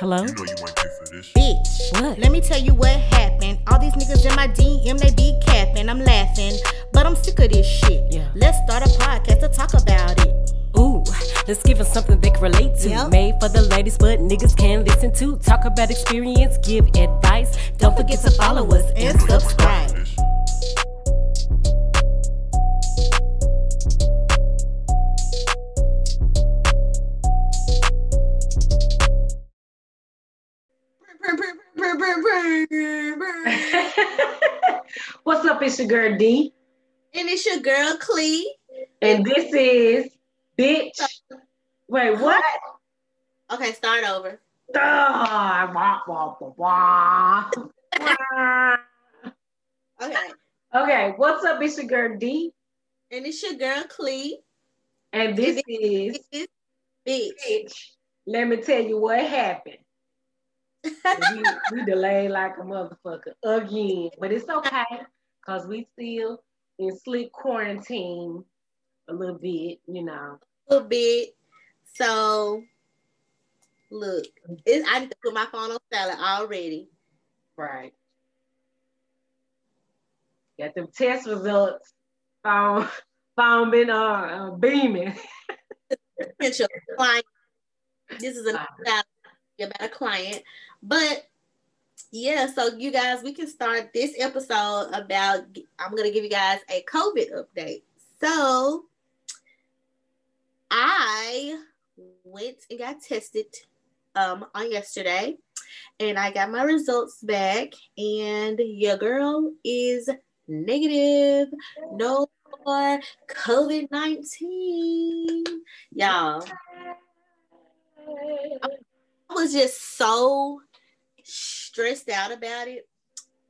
Hello? You know you ain't paid for this. Bitch, what? Let me tell you what happened. All these niggas in my DM, they be capping. I'm laughing, but I'm sick of this shit. Yeah. Let's start a podcast to talk about it. Ooh, let's give us something they can relate to. Yep. Made for the ladies, but niggas can listen to. Talk about experience, give advice. Don't forget to follow us and subscribe. What's up, it's your girl D. And it's your girl Clee. And this is Bitch. Wait, what? Okay, start over. Okay, what's up, it's your girl D. And it's your girl Clee. And this is Bitch. Let me tell you what happened. we delayed like a motherfucker again, but it's okay because we still in sleep quarantine a little bit, you know. A little bit. So look, I need to put my phone on silent already. Right. Got them test results. Phone been beaming. This is about a client, but yeah, so you guys, we can start this episode about, I'm gonna give you guys a COVID update. So I went and got tested on yesterday, and I got my results back, and your girl is negative, no more COVID-19, y'all. I was just so stressed out about it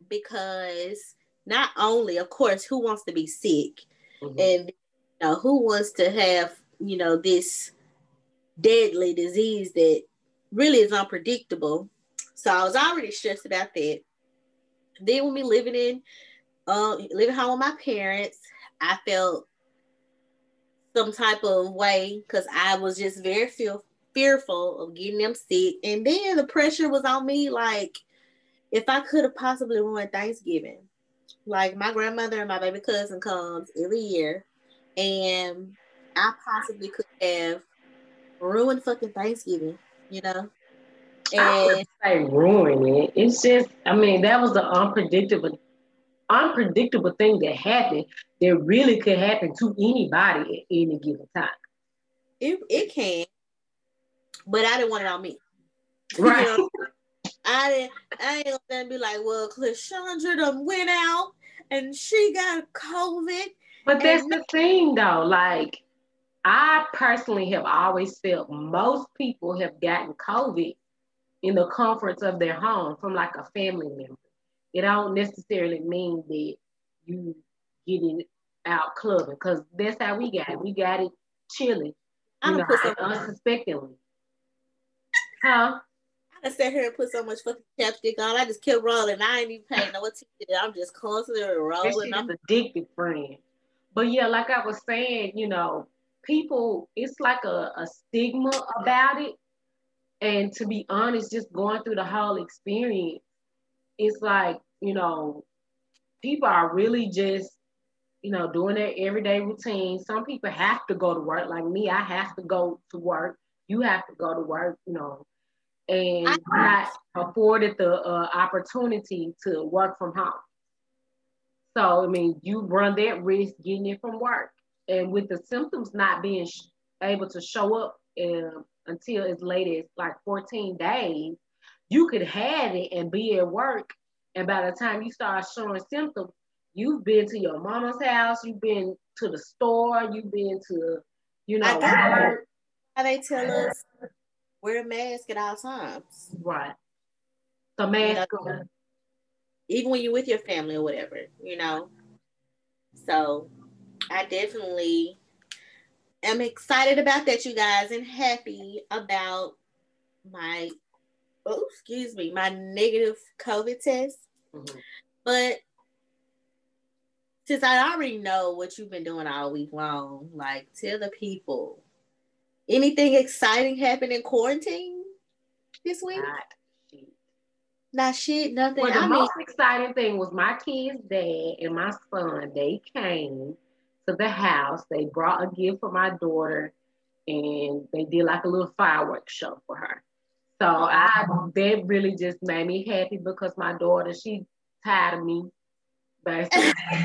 because not only, of course, who wants to be sick, mm-hmm. and you know, who wants to have, you know, this deadly disease that really is unpredictable. So I was already stressed about that. Then when we living home with my parents, I felt some type of way because I was just very fearful of getting them sick, and then the pressure was on me, like if I could have possibly ruined Thanksgiving. Like my grandmother and my baby cousin comes every year, and I possibly could have ruined fucking Thanksgiving, you know. And I wouldn't say ruin it. It's just, I mean, that was the unpredictable thing that happened that really could happen to anybody at any given time. It can. But I didn't want it on me. Right. You know, I ain't gonna be like, well, Clashandra done went out and she got COVID. But that's the thing though. Like, I personally have always felt most people have gotten COVID in the comforts of their home from like a family member. It don't necessarily mean that you get it out clubbing, because that's how we got it. We got it chilling, unsuspectingly. Huh? I just sat here and put so much fucking chapstick on. I just kept rolling. I ain't even paying no attention. I'm just constantly rolling. I'm addicted, friend. But yeah, like I was saying, you know, people, it's like a stigma about it. And to be honest, just going through the whole experience, it's like, you know, people are really just, you know, doing their everyday routine. Some people have to go to work. Like me, I have to go to work. You have to go to work, you know, and not afforded the opportunity to work from home. So, I mean, you run that risk getting it from work. And with the symptoms not being able to show up until as late as like 14 days, you could have it and be at work. And by the time you start showing symptoms, you've been to your mama's house, you've been to the store, you've been to, you know, work. They tell us wear a mask at all times, right? The mask, you know, even when you're with your family or whatever, you know. So I definitely am excited about that, you guys, and happy about my negative COVID test. Mm-hmm. But since I already know what you've been doing all week long, like, tell the people, anything exciting happened in quarantine this week? Not shit, nothing. Well, the most exciting thing was my kid's dad and my son. They came to the house. They brought a gift for my daughter, and they did like a little fireworks show for her. So that really just made me happy because my daughter, she tired of me.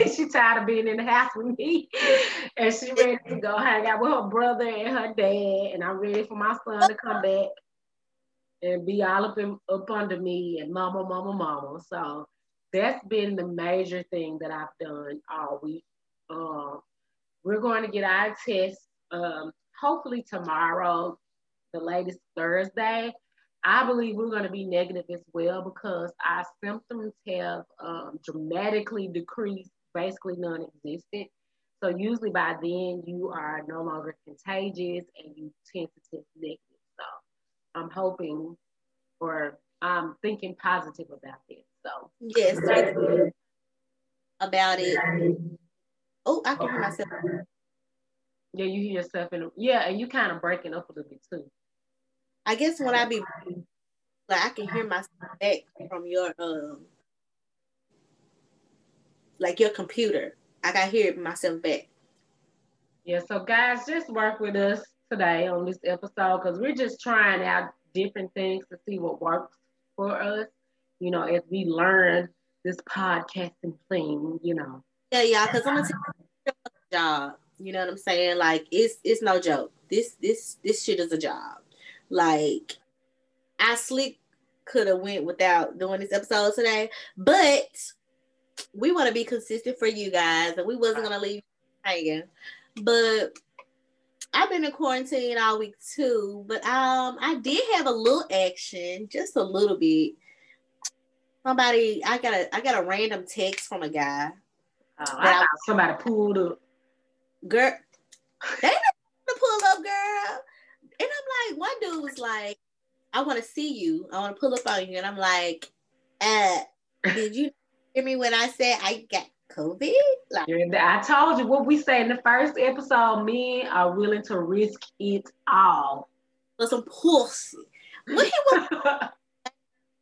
She tired of being in the house with me, and she ready to go hang out with her brother and her dad. And I'm ready for my son to come back and be all up under me and mama. So that's been the major thing that I've done all week. We're going to get our test hopefully tomorrow, the latest Thursday. I believe we're going to be negative as well because our symptoms have dramatically decreased, basically non-existent. So usually by then you are no longer contagious and you tend to test negative. So I'm hoping, or I'm thinking positive about this. So yes, about it. Oh, I can hear myself. Yeah, you hear yourself and you kind of breaking up a little bit too. I guess when I be like, I can hear myself back from your like your computer. Like, I hear myself back. Yeah, so guys, just work with us today on this episode because we're just trying out different things to see what works for us. You know, as we learn this podcasting thing, you know. Yeah, y'all, because I'm gonna tell you, it's a job. You know what I'm saying? Like, it's no joke. This shit is a job. Like, I slick could have went without doing this episode today, but we want to be consistent for you guys, and we wasn't gonna leave hanging. But I've been in quarantine all week too. But I did have a little action, just a little bit. Somebody, I got a random text from a guy. Oh, I thought somebody pulled up. Girl, they didn't pull up, girl. And I'm like, one dude was like, I want to see you. I want to pull up on you. And I'm like, did you hear me when I said I got COVID? Like, I told you what we said in the first episode, men are willing to risk it all. For some pussy. Well, that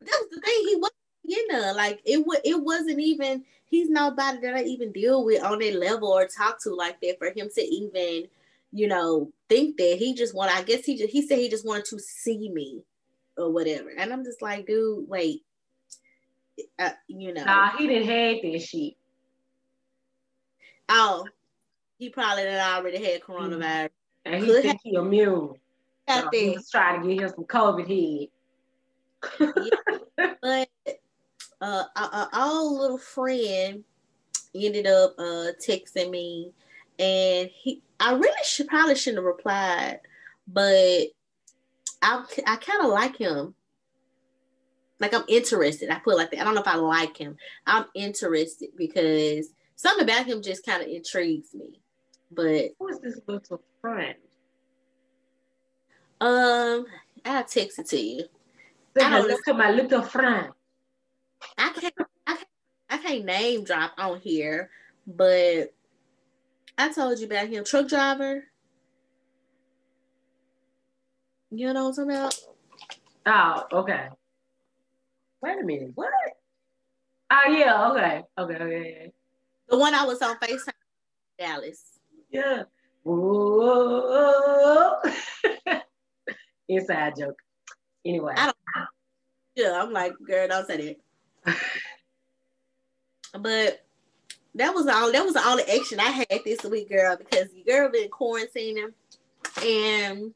was the thing. He wasn't, like, it wasn't even, he's nobody that I even deal with on that level or talk to like that for him to even, you know, think that. He just wanted, I guess he said he just wanted to see me or whatever. And I'm just like, dude, wait, you know. Nah, he didn't have that shit. Oh, he probably done already had coronavirus. And he think he immune. So he was trying to get him some COVID head. Yeah, but our old little friend ended up texting me, and I really probably shouldn't have replied, but I kind of like him. Like, I'm interested. I put it like that. I don't know if I like him. I'm interested because something about him just kind of intrigues me. But who is this little friend? I'll text it to you. Look at my little friend. I can't name drop on here, but I told you about him, truck driver. You know what I'm talking about? Oh, okay. Wait a minute, what? Oh, yeah, okay. The one I was on FaceTime, Dallas. Yeah. Whoa. Inside joke. Anyway. I'm like, girl, don't say that. But that was the only action I had this week, girl, because your girl been quarantining, and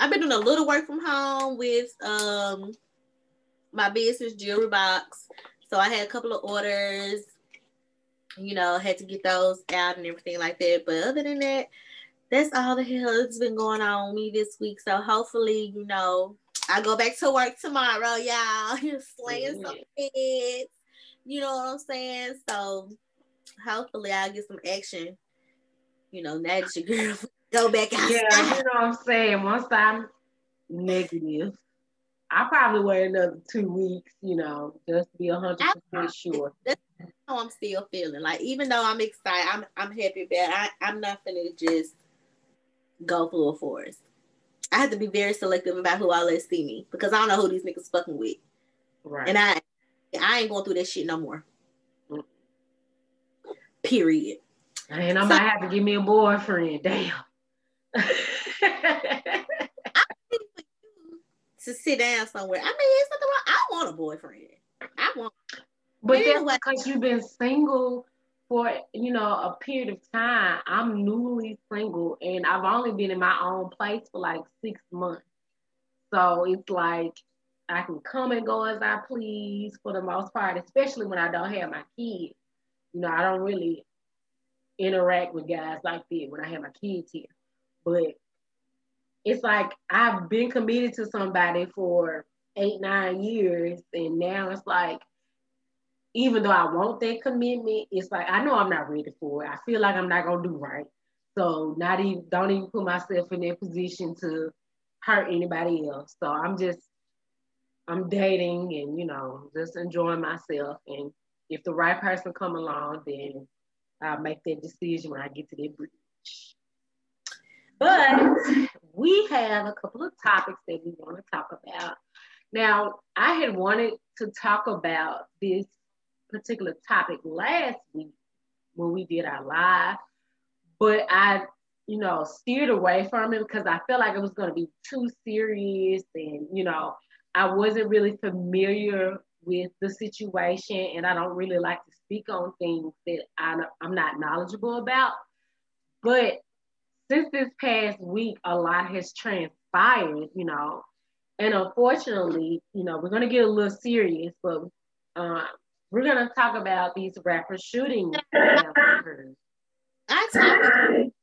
I've been doing a little work from home with my business jewelry box. So I had a couple of orders, you know, had to get those out and everything like that. But other than that, that's all the hell that's been going on with me this week. So hopefully, you know, I go back to work tomorrow, y'all. Slaying some kids. You know what I'm saying? So hopefully I'll get some action. You know, now that your girl go back outside. Yeah, you know what I'm saying? Once I'm negative, I probably wait another 2 weeks, you know, just to be 100% sure. That's how I'm still feeling. Like, even though I'm excited, I'm happy that I'm not gonna just go full force. I have to be very selective about who I let see me, because I don't know who these niggas fucking with. Right. And I ain't going through that shit no more. Mm. Period. And I might have to give me a boyfriend. Damn. To sit down somewhere. I mean, it's nothing wrong. I want a boyfriend. But that's because you've been single for, you know, a period of time. I'm newly single, and I've only been in my own place for like 6 months. So it's like I can come and go as I please for the most part, especially when I don't have my kids. You know, I don't really interact with guys like that when I have my kids here. But it's like I've been committed to somebody for 8-9 years, and now it's like, even though I want that commitment, it's like I know I'm not ready for it. I feel like I'm not gonna do right, so don't even put myself in that position to hurt anybody else. So I'm dating and, you know, just enjoying myself. And if the right person come along, then I'll make that decision when I get to that bridge. But we have a couple of topics that we want to talk about. Now, I had wanted to talk about this particular topic last week when we did our live, but I, you know, steered away from it because I felt like it was going to be too serious, and, you know, I wasn't really familiar with the situation, and I don't really like to speak on things that I'm not knowledgeable about. But since this past week, a lot has transpired, you know, and unfortunately, you know, we're going to get a little serious, but we're going to talk about these rapper shootings. Our topics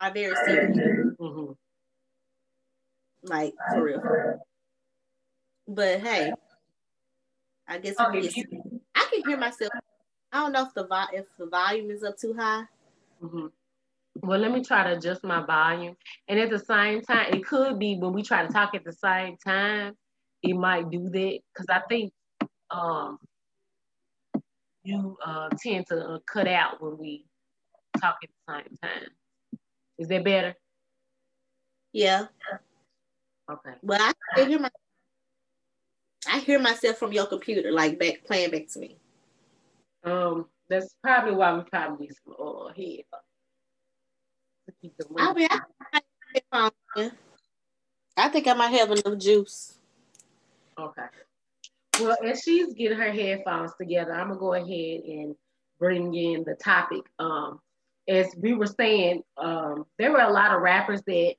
are very serious. Mm-hmm. Like, for real. But hey, I guess I can hear myself. I don't know if the volume is up too high. Mm-hmm. Well, let me try to adjust my volume. And at the same time, it could be when we try to talk at the same time, it might do that. Because I think you tend to cut out when we talk at the same time. Is that better? Yeah. Okay. Well, I hear myself from your computer, like playing back to me. That's probably why we probably need some oil here. I think I might have enough juice. Okay. Well, as she's getting her headphones together, I'm gonna go ahead and bring in the topic. As we were saying, there were a lot of rappers that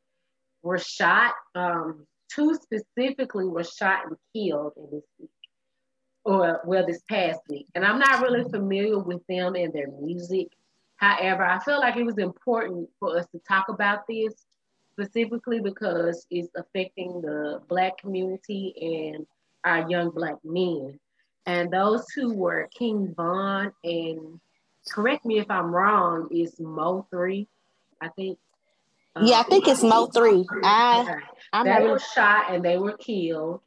were shot. Two specifically were shot and killed in this week, or well, this past week. And I'm not really familiar with them and their music. However, I feel like it was important for us to talk about this specifically because it's affecting the Black community and our young Black men. And those two were King Von and, correct me if I'm wrong, is Mo3, I think. Yeah, I think it's Mo3. They were shot and they were killed.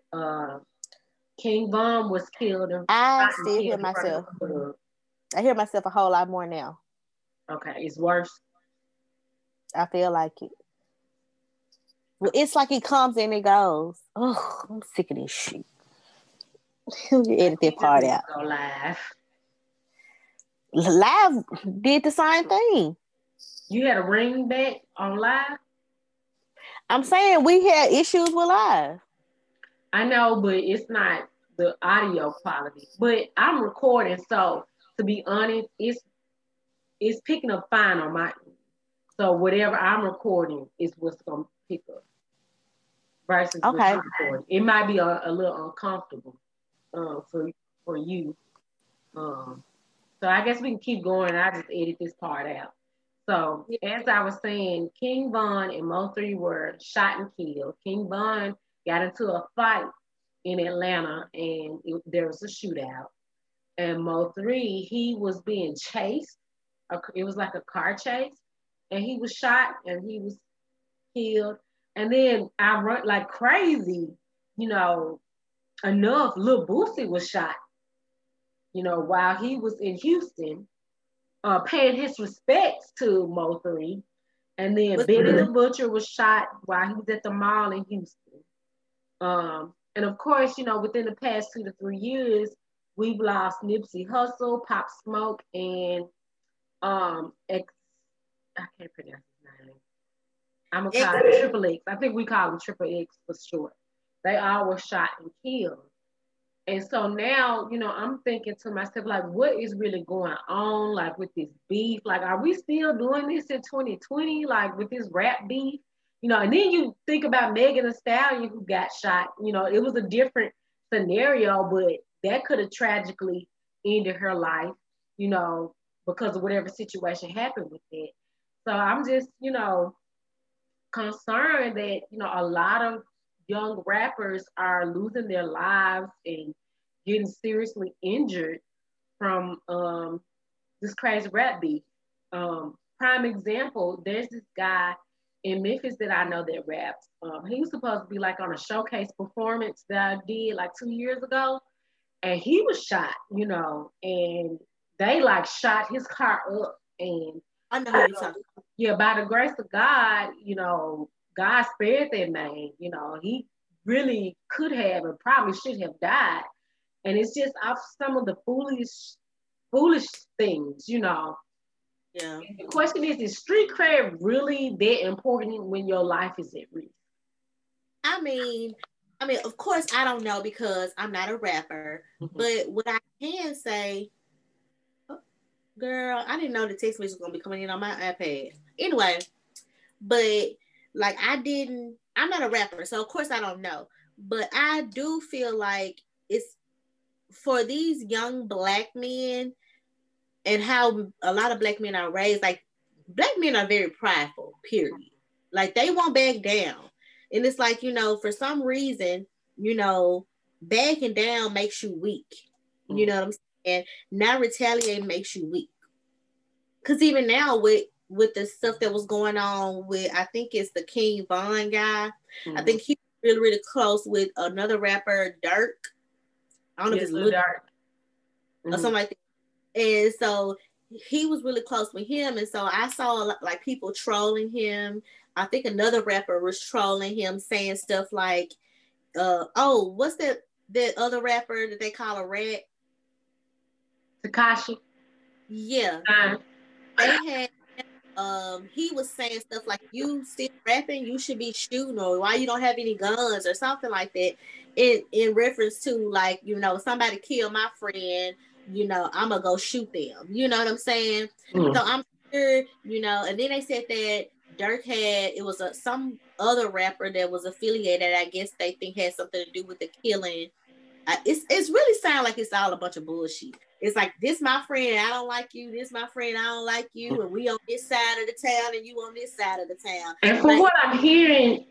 King Von was killed. I still hear myself. I hear myself a whole lot more now. Okay, it's worse. I feel like it. Well, it's like it comes and it goes. Oh, I'm sick of this shit. Edit that part out. Go live. Live did the same thing. You had a ring back on live? I'm saying we had issues with live. I know, but it's not the audio quality. But I'm recording, so to be honest, it's picking up fine on my end. So whatever I'm recording is what's going to pick up. Versus okay. It might be a little uncomfortable for you. So I guess we can keep going. I just edit this part out. So as I was saying, King Von and Mo3 were shot and killed. King Von got into a fight in Atlanta, and there was a shootout. And Mo3, he was being chased. It was like a car chase, and he was shot and he was killed. And then I run like crazy, you know, enough, Lil Boosie was shot, you know, while he was in Houston, paying his respects to Mo3. And then Benny the Butcher was shot while he was at the mall in Houston. And of course, you know, within the past 2 to 3 years, we've lost Nipsey Hustle, Pop Smoke, and I can't pronounce his name. I'm gonna call it Triple X. I think we call him Triple X for short. They all were shot and killed. And so now, you know, I'm thinking to myself, like, what is really going on, like, with this beef? Like, are we still doing this in 2020, like, with this rap beef? You know, and then you think about Megan Thee Stallion, who got shot. You know, it was a different scenario, but that could have tragically ended her life, you know, because of whatever situation happened with it. So I'm just, you know, concerned that, you know, a lot of young rappers are losing their lives and getting seriously injured from this crazy rap beef. Prime example, there's this guy in Memphis that I know that raps. He was supposed to be like on a showcase performance that I did like 2 years ago, and he was shot, you know, and they like shot his car up. And I know what you're talking about. Yeah, by the grace of God, you know, God spared that man. You know, he really could have and probably should have died. And it's just off some of the foolish things, you know. Yeah. And the question is street cred really that important when your life is at risk? I mean, of course, I don't know because I'm not a rapper. Mm-hmm. But what I can say, oh, girl, I didn't know the text message was going to be coming in on my iPad. Anyway, but like I'm not a rapper, so of course I don't know. But I do feel like it's for these young Black men and how a lot of Black men are raised. Like, Black men are very prideful, period. Like, they won't back down. And it's like, you know, for some reason, you know, backing down makes you weak. Mm-hmm. You know what I'm saying? Not retaliating makes you weak. Because even now with the stuff that was going on with, I think it's the King Von guy. Mm-hmm. I think he's really, really close with another rapper, Durk. I don't know if it's Lil Durk. Mm-hmm. Or something like that. And so he was really close with him. And so I saw a lot, like, people trolling him. I think another rapper was trolling him, saying stuff like, oh, what's that other rapper that they call a rat? Tekashi. Yeah. They had he was saying stuff like, you still rapping, you should be shooting, or why you don't have any guns or something like that. In reference to, like, you know, somebody killed my friend, you know, I'm gonna go shoot them. You know what I'm saying? Mm. So I'm sure, you know, and then they said that Durk had, it was some other rapper that was affiliated, I guess they think had something to do with the killing. It's really sound like it's all a bunch of bullshit. It's like, this my friend, I don't like you. This my friend, I don't like you. And we on this side of the town and you on this side of the town. And from what I'm hearing,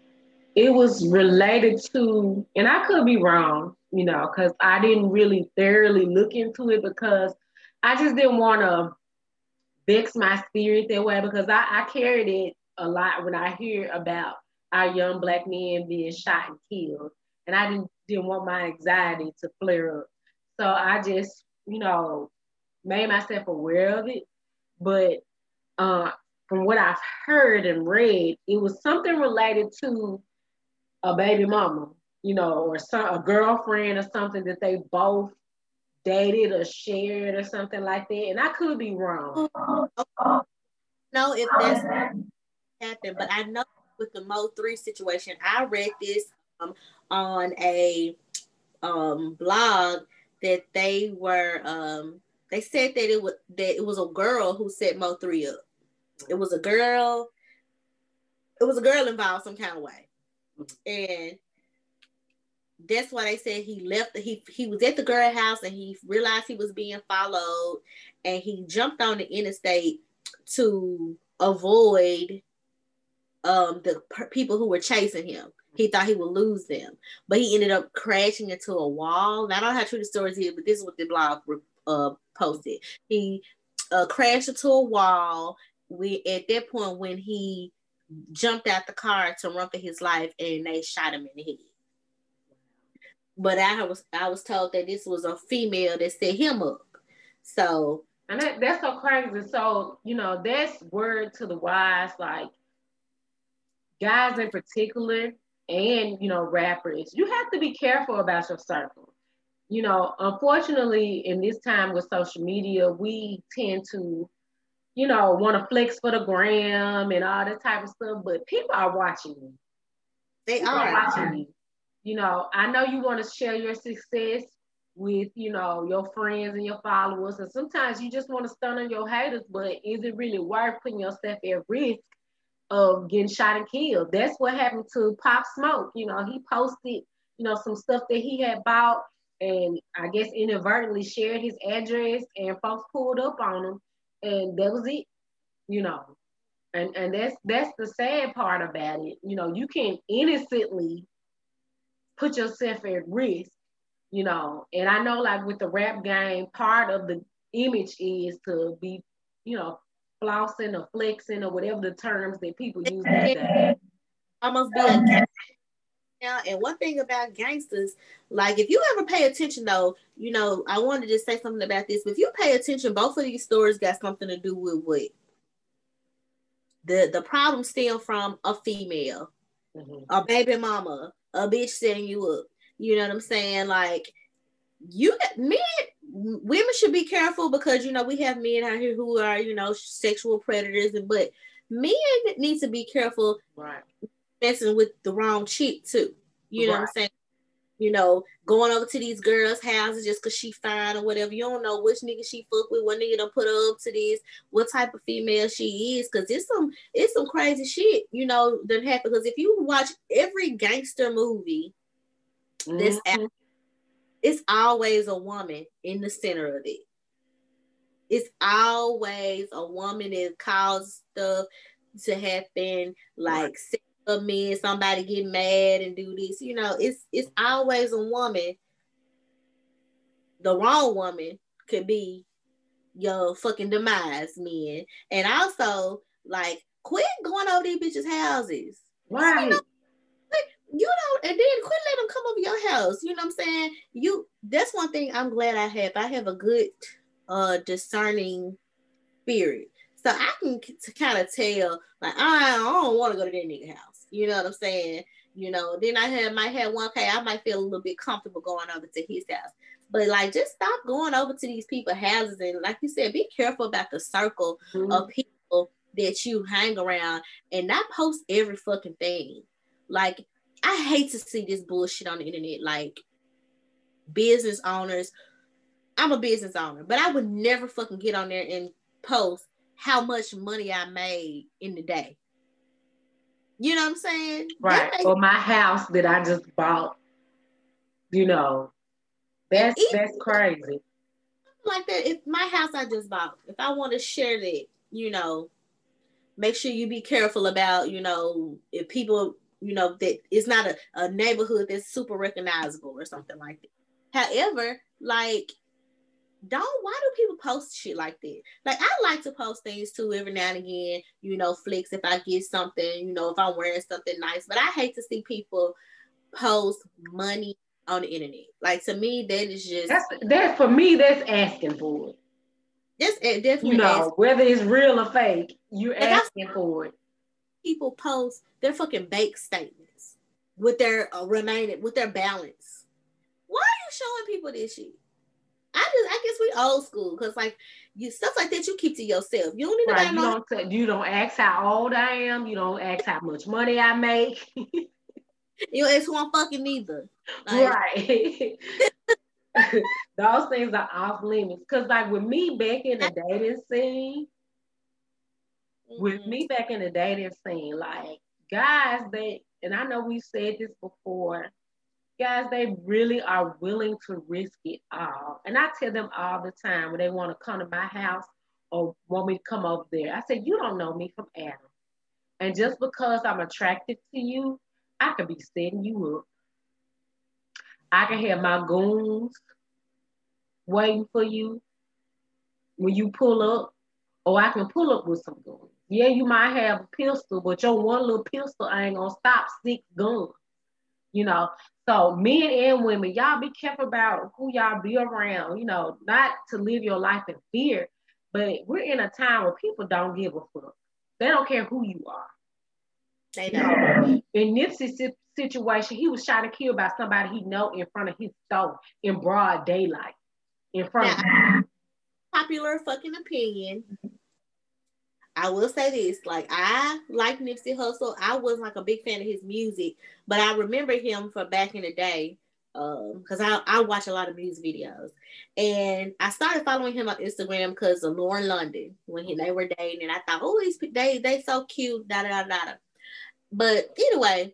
it was related to, and I could be wrong, you know, because I didn't really thoroughly look into it because I just didn't want to vex my spirit that way because I carried it a lot when I hear about our young Black men being shot and killed. And I didn't want my anxiety to flare up. So I just, you know, made myself aware of it. But from what I've heard and read, it was something related to a baby mama, you know, or a girlfriend or something that they both dated or shared or something like that. And I could be wrong. No, if that's happened, but I know with the Mo3 situation, I read this on a blog that they were they said that it was a girl who set Mo3 up. It was a girl involved some kind of way, and that's why they said he left. He was at the girl house and he realized he was being followed, and he jumped on the interstate to avoid the people who were chasing him. He thought he would lose them, but he ended up crashing into a wall. Now, I don't know how true the story is, but this is what the blog posted. He crashed into a wall. At that point, when he jumped out the car to run for his life, and they shot him in the head. But I was told that this was a female that set him up. So and that's so crazy. So, you know, that's word to the wise, like guys in particular, and, you know, rappers, you have to be careful about your circle. You know, unfortunately, in this time with social media, we tend to, you know, want to flex for the gram and all that type of stuff, but people are watching you. They are watching you. You know, I know you want to share your success with, you know, your friends and your followers, and sometimes you just want to stun on your haters, but is it really worth putting yourself at risk of getting shot and killed? That's what happened to Pop Smoke. You know, he posted, you know, some stuff that he had bought, and I guess inadvertently shared his address, and folks pulled up on him, and that was it, you know. And that's the sad part about it. You know, you can innocently put yourself at risk, you know. And I know, like with the rap game, part of the image is to be, you know, flossing or flexing or whatever the terms that people use today. Almost be a gangster. Yeah, and one thing about gangsters, like if you ever pay attention though, you know, I wanted to say something about this, but if you pay attention, both of these stories got something to do with what the problem stem from: a female, a baby mama, a bitch setting you up. You know what I'm saying? Like, you men, women should be careful, because, you know, we have men out here who are, you know, sexual predators, but men need to be careful, right, messing with the wrong chick too. You know, right, what I'm saying? You know, going over to these girls' houses just because she fine or whatever. You don't know which nigga she fuck with, what nigga done put her up to this, what type of female she is, because it's some crazy shit, you know, that happened. Because if you watch every gangster movie that's out, it's always a woman in the center of it. It's always a woman that causes stuff to happen, like, right, of men, somebody get mad and do this, you know. It's always a woman. The wrong woman could be your fucking demise, men. And also, like, quit going over these bitches' houses. Right. You know, and then quit letting them come over your house. You know what I'm saying? That's one thing I'm glad I have. I have a good discerning spirit. So I can kind of tell, like, I don't want to go to that nigga house. You know what I'm saying? You know, then I might have one, okay, I might feel a little bit comfortable going over to his house. But, like, just stop going over to these people's houses. And like you said, be careful about the circle of people that you hang around, and not post every fucking thing. Like, I hate to see this bullshit on the internet. Like, business owners, I'm a business owner, but I would never fucking get on there and post how much money I made in the day. You know what I'm saying? Right. Or my house that I just bought. You know, that's crazy. Like that, if my house I just bought, if I want to share that, you know, make sure you be careful about, you know, if people, you know, that it's not a neighborhood that's super recognizable or something like that. However, like, why do people post shit like that? Like, I like to post things too every now and again, you know, flex if I get something, you know, if I'm wearing something nice, but I hate to see people post money on the internet. Like, to me, that is just... That's for me, that's asking for it. That's definitely, you know, whether it's real or fake, you're like asking for it. People post their fucking bank statements with their balance. Why are you showing people this shit? I guess we old school, because like stuff like that you keep to yourself. You don't need to know. You don't ask how old I am. You don't ask how much money I make. You don't ask who I'm fucking either. Like, right. Those things are off limits. Because like with me back in the dating scene, like guys, and I know we've said this before, guys, they really are willing to risk it all. And I tell them all the time when they want to come to my house or want me to come over there, I say, you don't know me from Adam. And just because I'm attracted to you, I could be setting you up. I can have my goons waiting for you when you pull up, or I can pull up with some goons. Yeah, you might have a pistol, but your one little pistol ain't gonna stop 6 guns. you know. So men and women, y'all be careful about who y'all be around, you know, not to live your life in fear, but we're in a time where people don't give a fuck. They don't care who you are. They don't. In Nipsey's situation, he was shot and killed by somebody he know in front of his store in broad daylight. In front now, of him. Popular fucking opinion. I will say this, like, I like Nipsey Hustle. I wasn't like a big fan of his music, but I remember him from back in the day because I watch a lot of music videos. And I started following him on Instagram because of Lauren London when they were dating. And I thought, oh, they so cute, da-da-da-da. But anyway,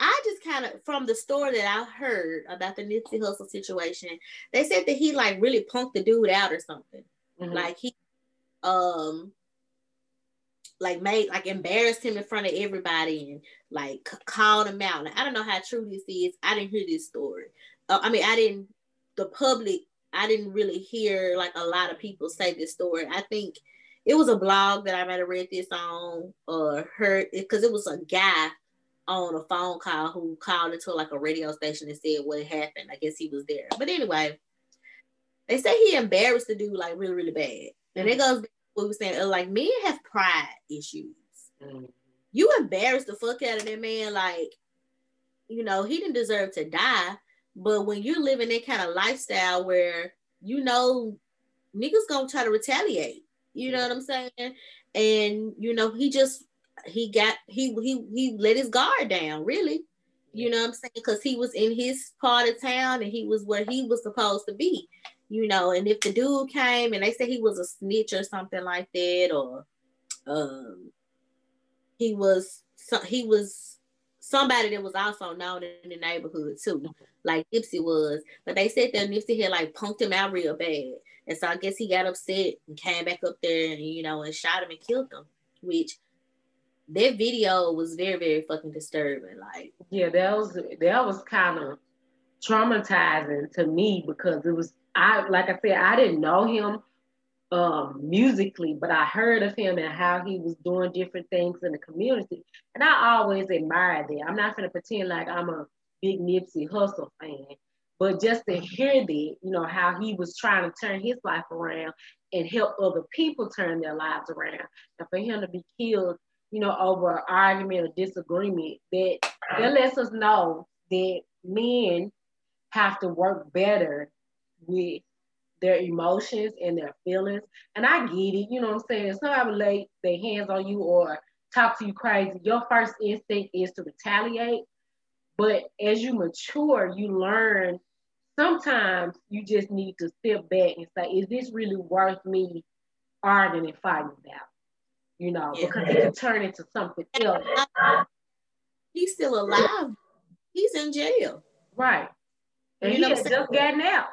I just kind of, from the story that I heard about the Nipsey Hustle situation, they said that he like really punked the dude out or something. Mm-hmm. Like he, like made, like embarrassed him in front of everybody and like called him out. Like, I don't know how true this is. I didn't hear this story. I didn't really hear like a lot of people say this story. I think it was a blog that I might have read this on or heard, because it was a guy on a phone call who called into like a radio station and said what happened. I guess he was there. But anyway, they say he embarrassed the dude like really, really bad. And it goes back to what we were saying, like, men have pride issues. Mm-hmm. You embarrassed the fuck out of that man. Like, you know, he didn't deserve to die. But when you're living that kind of lifestyle where, you know, niggas gonna try to retaliate. You know what I'm saying? And, you know, he let his guard down, really. You know what I'm saying? Because he was in his part of town and he was where he was supposed to be, you know. And if the dude came and they said he was a snitch or something like that, or he was somebody that was also known in the neighborhood too, like Nipsey was. But they said that Nipsey had like punked him out real bad. And so I guess he got upset and came back up there and, you know, and shot him and killed him, which that video was very, very fucking disturbing. Like, yeah, that was kind of traumatizing to me because it was, I didn't know him musically, but I heard of him and how he was doing different things in the community. And I always admired that. I'm not gonna pretend like I'm a big Nipsey Hustle fan, but just to hear that, you know, how he was trying to turn his life around and help other people turn their lives around. And for him to be killed, you know, over an argument or disagreement, that lets us know that men have to work better with their emotions and their feelings. And I get it, you know what I'm saying? Somebody lay their hands on you or talk to you crazy, your first instinct is to retaliate. But as you mature, you learn sometimes you just need to step back and say, is this really worth me arguing and fighting about? You know, because it can turn into something else. He's still alive. He's in jail. Right. And you he had just gotten out.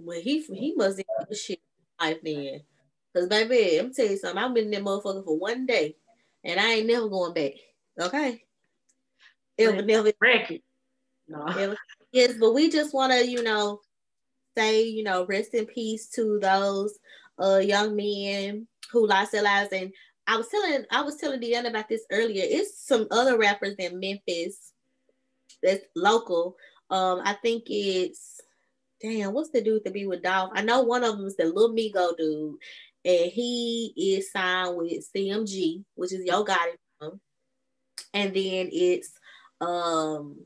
Well, he must have shit life then. Because, baby, I'm telling you something. I've been in that motherfucker for one day, and I ain't never going back. Okay? Never. No. Yes, but we just want to, you know, say, you know, rest in peace to those young men who lost their lives. And I was telling Deanna about this earlier. It's some other rappers in Memphis that's local. I think it's, damn, what's the dude that be with Dolph? I know one of them is the Lil Migo dude, and he is signed with CMG, which is Yo Gotti. And then it's, and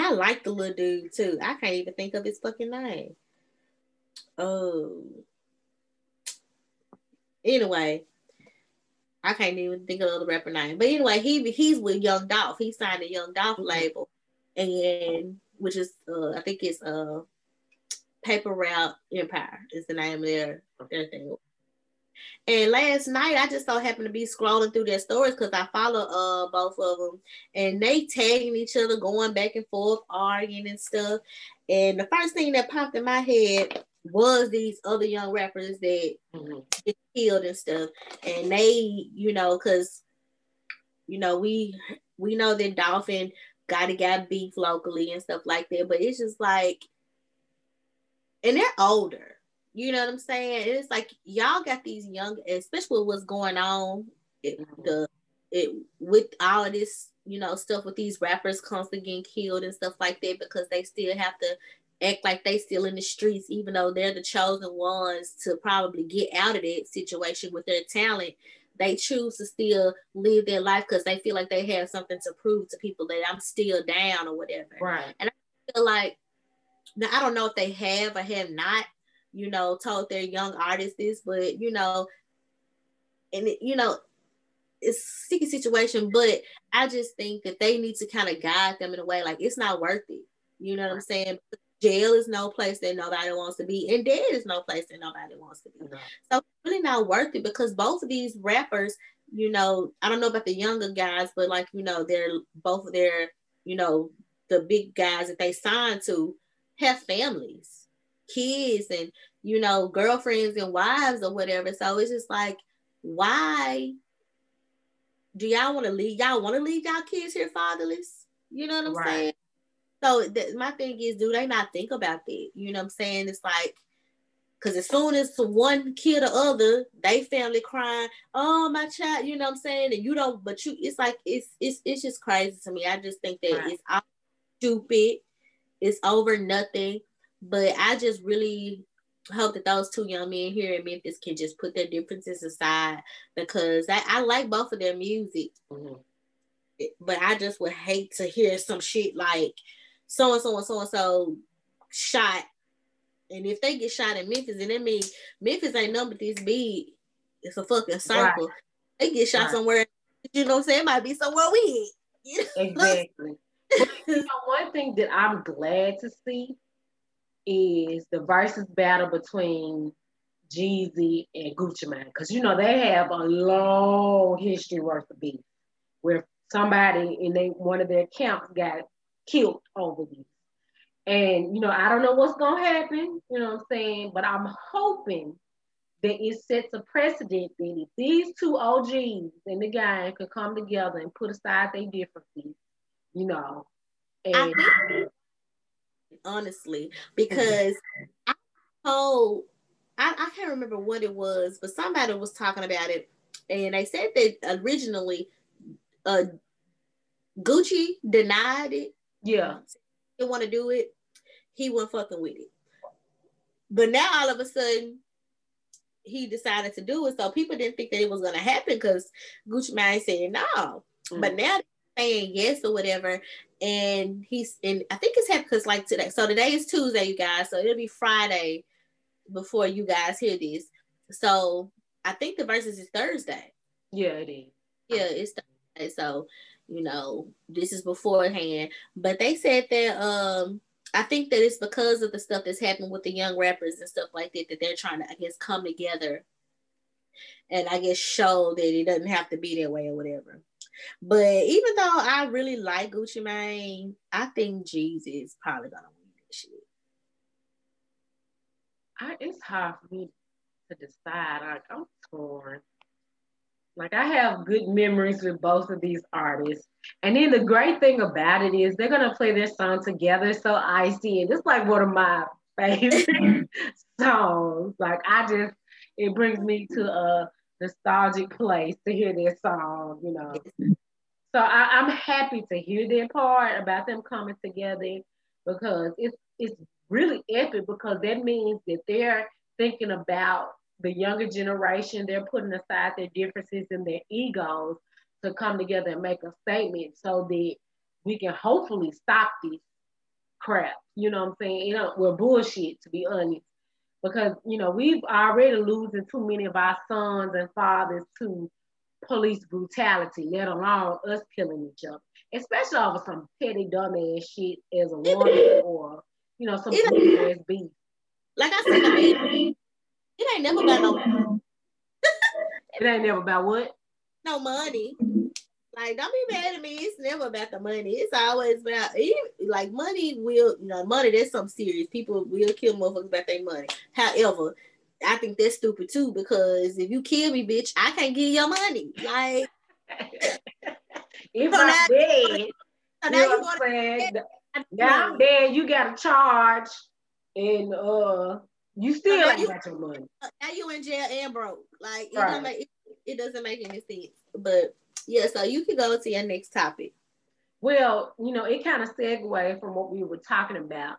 I like the little dude too. I can't even think of his fucking name. Oh. Anyway, I can't even think of the rapper name. But anyway, he's with Young Dolph. He signed a Young Dolph label, and which is I think it's Paper Route Empire is the name of their thing. And last night I just so happened to be scrolling through their stories because I follow both of them, and they tagging each other, going back and forth, arguing and stuff. And the first thing that popped in my head was these other young rappers that get killed and stuff. And they, you know, because, you know, we know that Dolphin got beef locally and stuff like that, but it's just like, and they're older, you know what I'm saying? It's like, y'all got these young, especially what's going on, the with all of this, you know, stuff with these rappers constantly getting killed and stuff like that, because they still have to act like they still in the streets, even though they're the chosen ones to probably get out of that situation with their talent. They choose to still live their life because they feel like they have something to prove to people that I'm still down or whatever. Right. And I feel like, now I don't know if they have or have not, you know, told their young artists this, but, you know, and, you know, it's a sticky situation, but I just think that they need to kind of guide them in a way, like, it's not worth it. You know what I'm saying? Jail is no place that nobody wants to be, and dead is no place that nobody wants to be. No. So it's really not worth it, because both of these rappers, you know, I don't know about the younger guys, but, like, you know, they're both of their, you know, the big guys that they signed to have families, kids, and, you know, girlfriends and wives or whatever. So it's just like, why do y'all want to leave? Y'all want to leave y'all kids here fatherless? You know what I'm saying? So my thing is, do they not think about that? You know what I'm saying? It's like, because as soon as one kid or other, they family crying, oh, my child, you know what I'm saying? And you don't, but you, it's like, it's just crazy to me. I just think that it's all stupid. It's over nothing. But I just really hope that those two young men here in Memphis can just put their differences aside, because I like both of their music. Mm-hmm. But I just would hate to hear some shit like, so-and-so and so-and-so shot. And if they get shot in Memphis, then that means Memphis ain't nothing but this big. It's a fucking circle. Right. They get shot somewhere, you know what I'm saying? It might be somewhere we hit. Exactly. But, you know, one thing that I'm glad to see is the versus battle between Jeezy and Gucci Mane. Because, you know, they have a long history worth of beef, where somebody in one of their camps got killed over this. And, you know, I don't know what's gonna happen, you know what I'm saying, but I'm hoping that it sets a precedent that if these two OGs in the gang could come together and put aside their differences, you know. And I think, honestly, because I can't remember what it was, but somebody was talking about it, and they said that originally Gucci denied it. Yeah. He didn't want to do it. He wasn't fucking with it. But now all of a sudden he decided to do it. So people didn't think that it was going to happen because Gucci Mane said no. Mm. But now they're saying yes or whatever. And I think it's happened because, like, today. So today is Tuesday, you guys. So it'll be Friday before you guys hear this. So I think the Verzuz is Thursday. Yeah, it is. Yeah, it's Thursday. So, you know, this is beforehand, but they said that I think that it's because of the stuff that's happened with the young rappers and stuff like that, that they're trying to, I guess, come together and, I guess, show that it doesn't have to be that way or whatever. But even though I really like Gucci Mane, I think Jeezy is probably gonna win this shit. It's hard for me to decide. I'm torn. Like, I have good memories with both of these artists. And then the great thing about it is they're going to play their song together, So Icy. And it's like one of my favorite songs. Like, it brings me to a nostalgic place to hear their song, you know. So I'm happy to hear their part about them coming together, because it's really epic, because that means that they're thinking about the younger generation. They're putting aside their differences and their egos to come together and make a statement, so that we can hopefully stop this crap. You know what I'm saying? You know, we're bullshit, to be honest, because, you know, we've already losing too many of our sons and fathers to police brutality, let alone us killing each other, especially over some petty dumbass shit as a woman, or, you know, some ass beef. Like I said, it ain't never about no money. It ain't never about what? No money. Like, don't be mad at me. It's never about the money. It's always about, like, money will, you know, money, that's something serious. People will kill motherfuckers about their money. However, I think that's stupid too, because if you kill me, bitch, I can't give your money. Like, if I'm dead, now I'm dead, you got to charge, and you still ain't got your money. Now you in jail and broke. Like, it doesn't make any sense. But Yeah, so you can go to your next topic. Well, you know, it kind of segues from what we were talking about.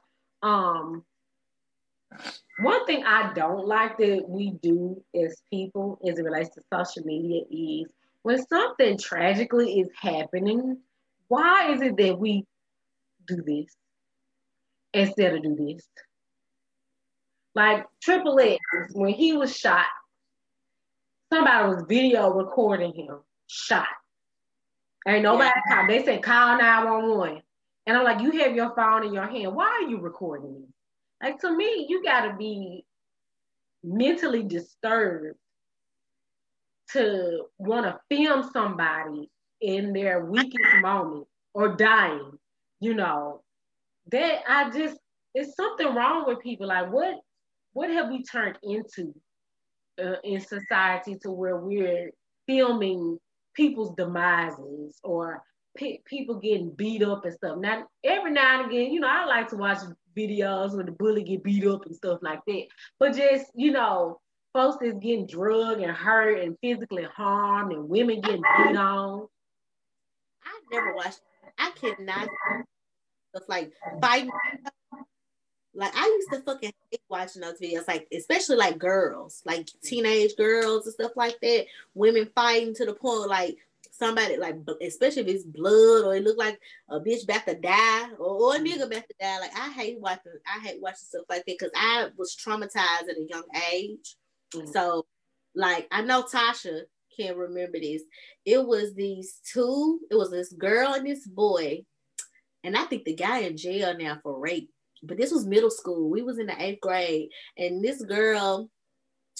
One thing I don't like that we do as people as it relates to social media is when something tragically is happening, why is it that we do this instead of do this? Like Triple X, when he was shot, somebody was video recording him shot. Ain't nobody called. They said call 911. And I'm like, you have your phone in your hand. Why are you recording me? Like, to me, you gotta be mentally disturbed to wanna film somebody in their weakest moment or dying, you know. That I just, it's something wrong with people. Like, what have we turned into in society to where we're filming people's demises or people getting beat up and stuff? Now, every now and again, you know, I like to watch videos where the bully get beat up and stuff like that. But just, you know, folks that's getting drugged and hurt and physically harmed and women getting beat on. I never watched, I cannot stuff like fighting. Like, I used to fucking hate watching those videos, like, especially like girls, like teenage girls and stuff like that, women fighting to the point like somebody, like, especially if it's blood or it look like a bitch about to die or a nigga about to die. Like, I hate watching stuff like that because I was traumatized at a young age. Mm-hmm. So, like, I know Tasha can remember this. It was this girl and this boy, and I think the guy in jail now for rape. But this was middle school. We was in the 8th grade, and this girl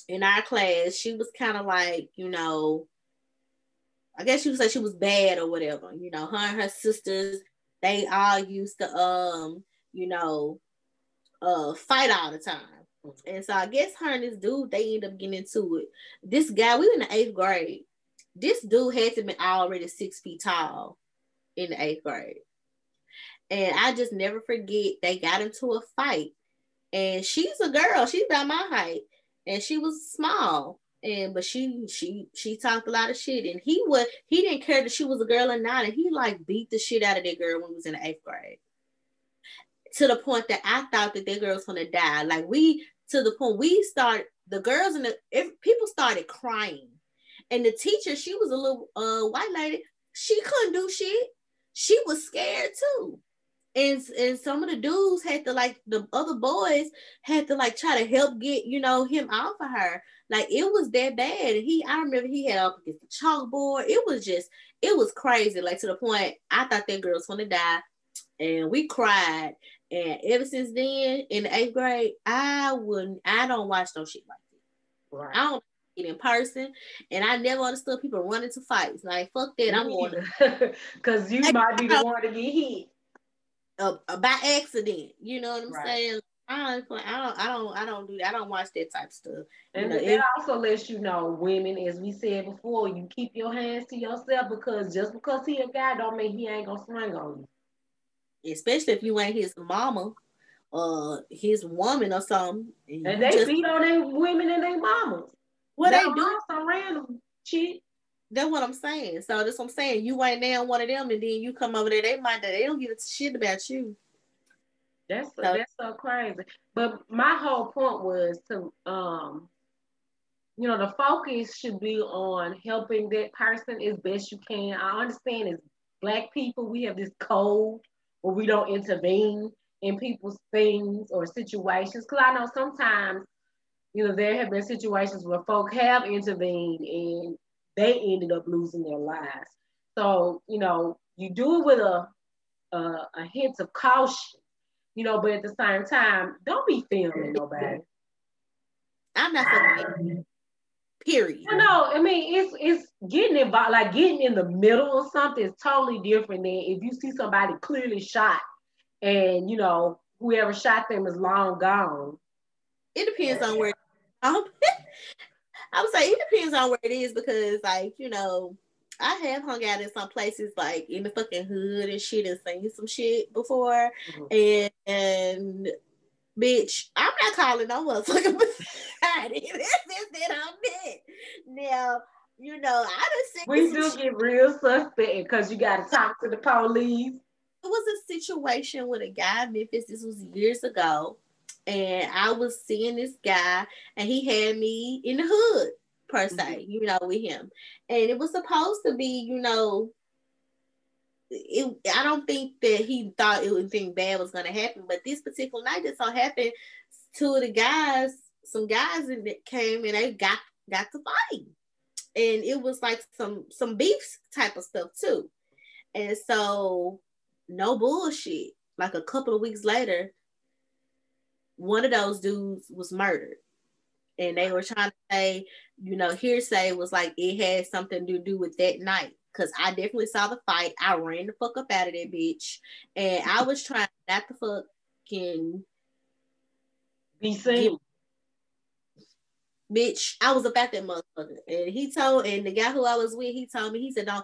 in our class, she was kind of like, you know, I guess she was like, she was bad or whatever. You know, her and her sisters, they all used to, you know, fight all the time. And so I guess her and this dude, they end up getting into it. This guy, we were in the 8th grade. This dude had to be already 6 feet tall in the 8th grade. And I just never forget, they got into a fight. And she's a girl, she's about my height. And she was small. And but she talked a lot of shit. And he didn't care that she was a girl or not. And he like beat the shit out of that girl when we was in the 8th grade. To the point that I thought that girl was gonna die. Like people started crying. And the teacher, she was a little white lady, she couldn't do shit. She was scared too. And some of the dudes had to, like, the other boys had to, like, try to help get, you know, him off of her. Like, it was that bad. And I remember he had up against the chalkboard. It was crazy. Like, to the point, I thought that girl was going to die. And we cried. And ever since then, in the 8th grade, I don't watch no shit like that. Right. I don't it in person. And I never understood people running to fights. Like, fuck that. I'm going to. Because you might be the one to get hit. By accident, you know what I'm saying? I don't do that. I don't watch that type of stuff. And you know, it also lets you know, women, as we said before, you keep your hands to yourself, because just because he a guy don't mean he ain't gonna swing on you. Especially if you ain't his mama, his woman or something. And they beat on their women and their mamas. What they do some random shit. That's what I'm saying. So that's what I'm saying. You ain't now one of them, and then you come over there. They don't give a shit about you. That's so crazy. But my whole point was to, you know, the focus should be on helping that person as best you can. I understand as Black people, we have this code where we don't intervene in people's things or situations. Because I know sometimes, you know, there have been situations where folk have intervened and they ended up losing their lives. So, you know, you do it with a hint of caution, you know, but at the same time, don't be filming nobody. I'm not filming. Period. You know, I mean, it's getting involved, like getting in the middle of something is totally different than if you see somebody clearly shot and, you know, whoever shot them is long gone. It depends on where I would say it depends on where it is, because, like, you know, I have hung out in some places, like, in the fucking hood and shit, and seen some shit before, mm-hmm. and bitch, I'm not calling no motherfucking besides it. That's just that I'm it. Now, you know, I done said we do get real suspect because you got to talk to the police. It was a situation with a guy in Memphis. This was years ago, and I was seeing this guy, and he had me in the hood per se, mm-hmm. you know, with him, and it was supposed to be, you know. It, I don't think that he thought anything bad was going to happen, but this particular night that so happened, two of the guys, some guys came and they got to fight, and it was like some beef type of stuff too. And so, no bullshit, like a couple of weeks later, one of those dudes was murdered, and they were trying to say, you know, hearsay was like it had something to do with that night. Because I definitely saw the fight. I ran the fuck up out of that bitch. And I was trying not to fucking be seen. Bitch, I was about that motherfucker. And he told, and the guy who I was with, he told me, he said, don't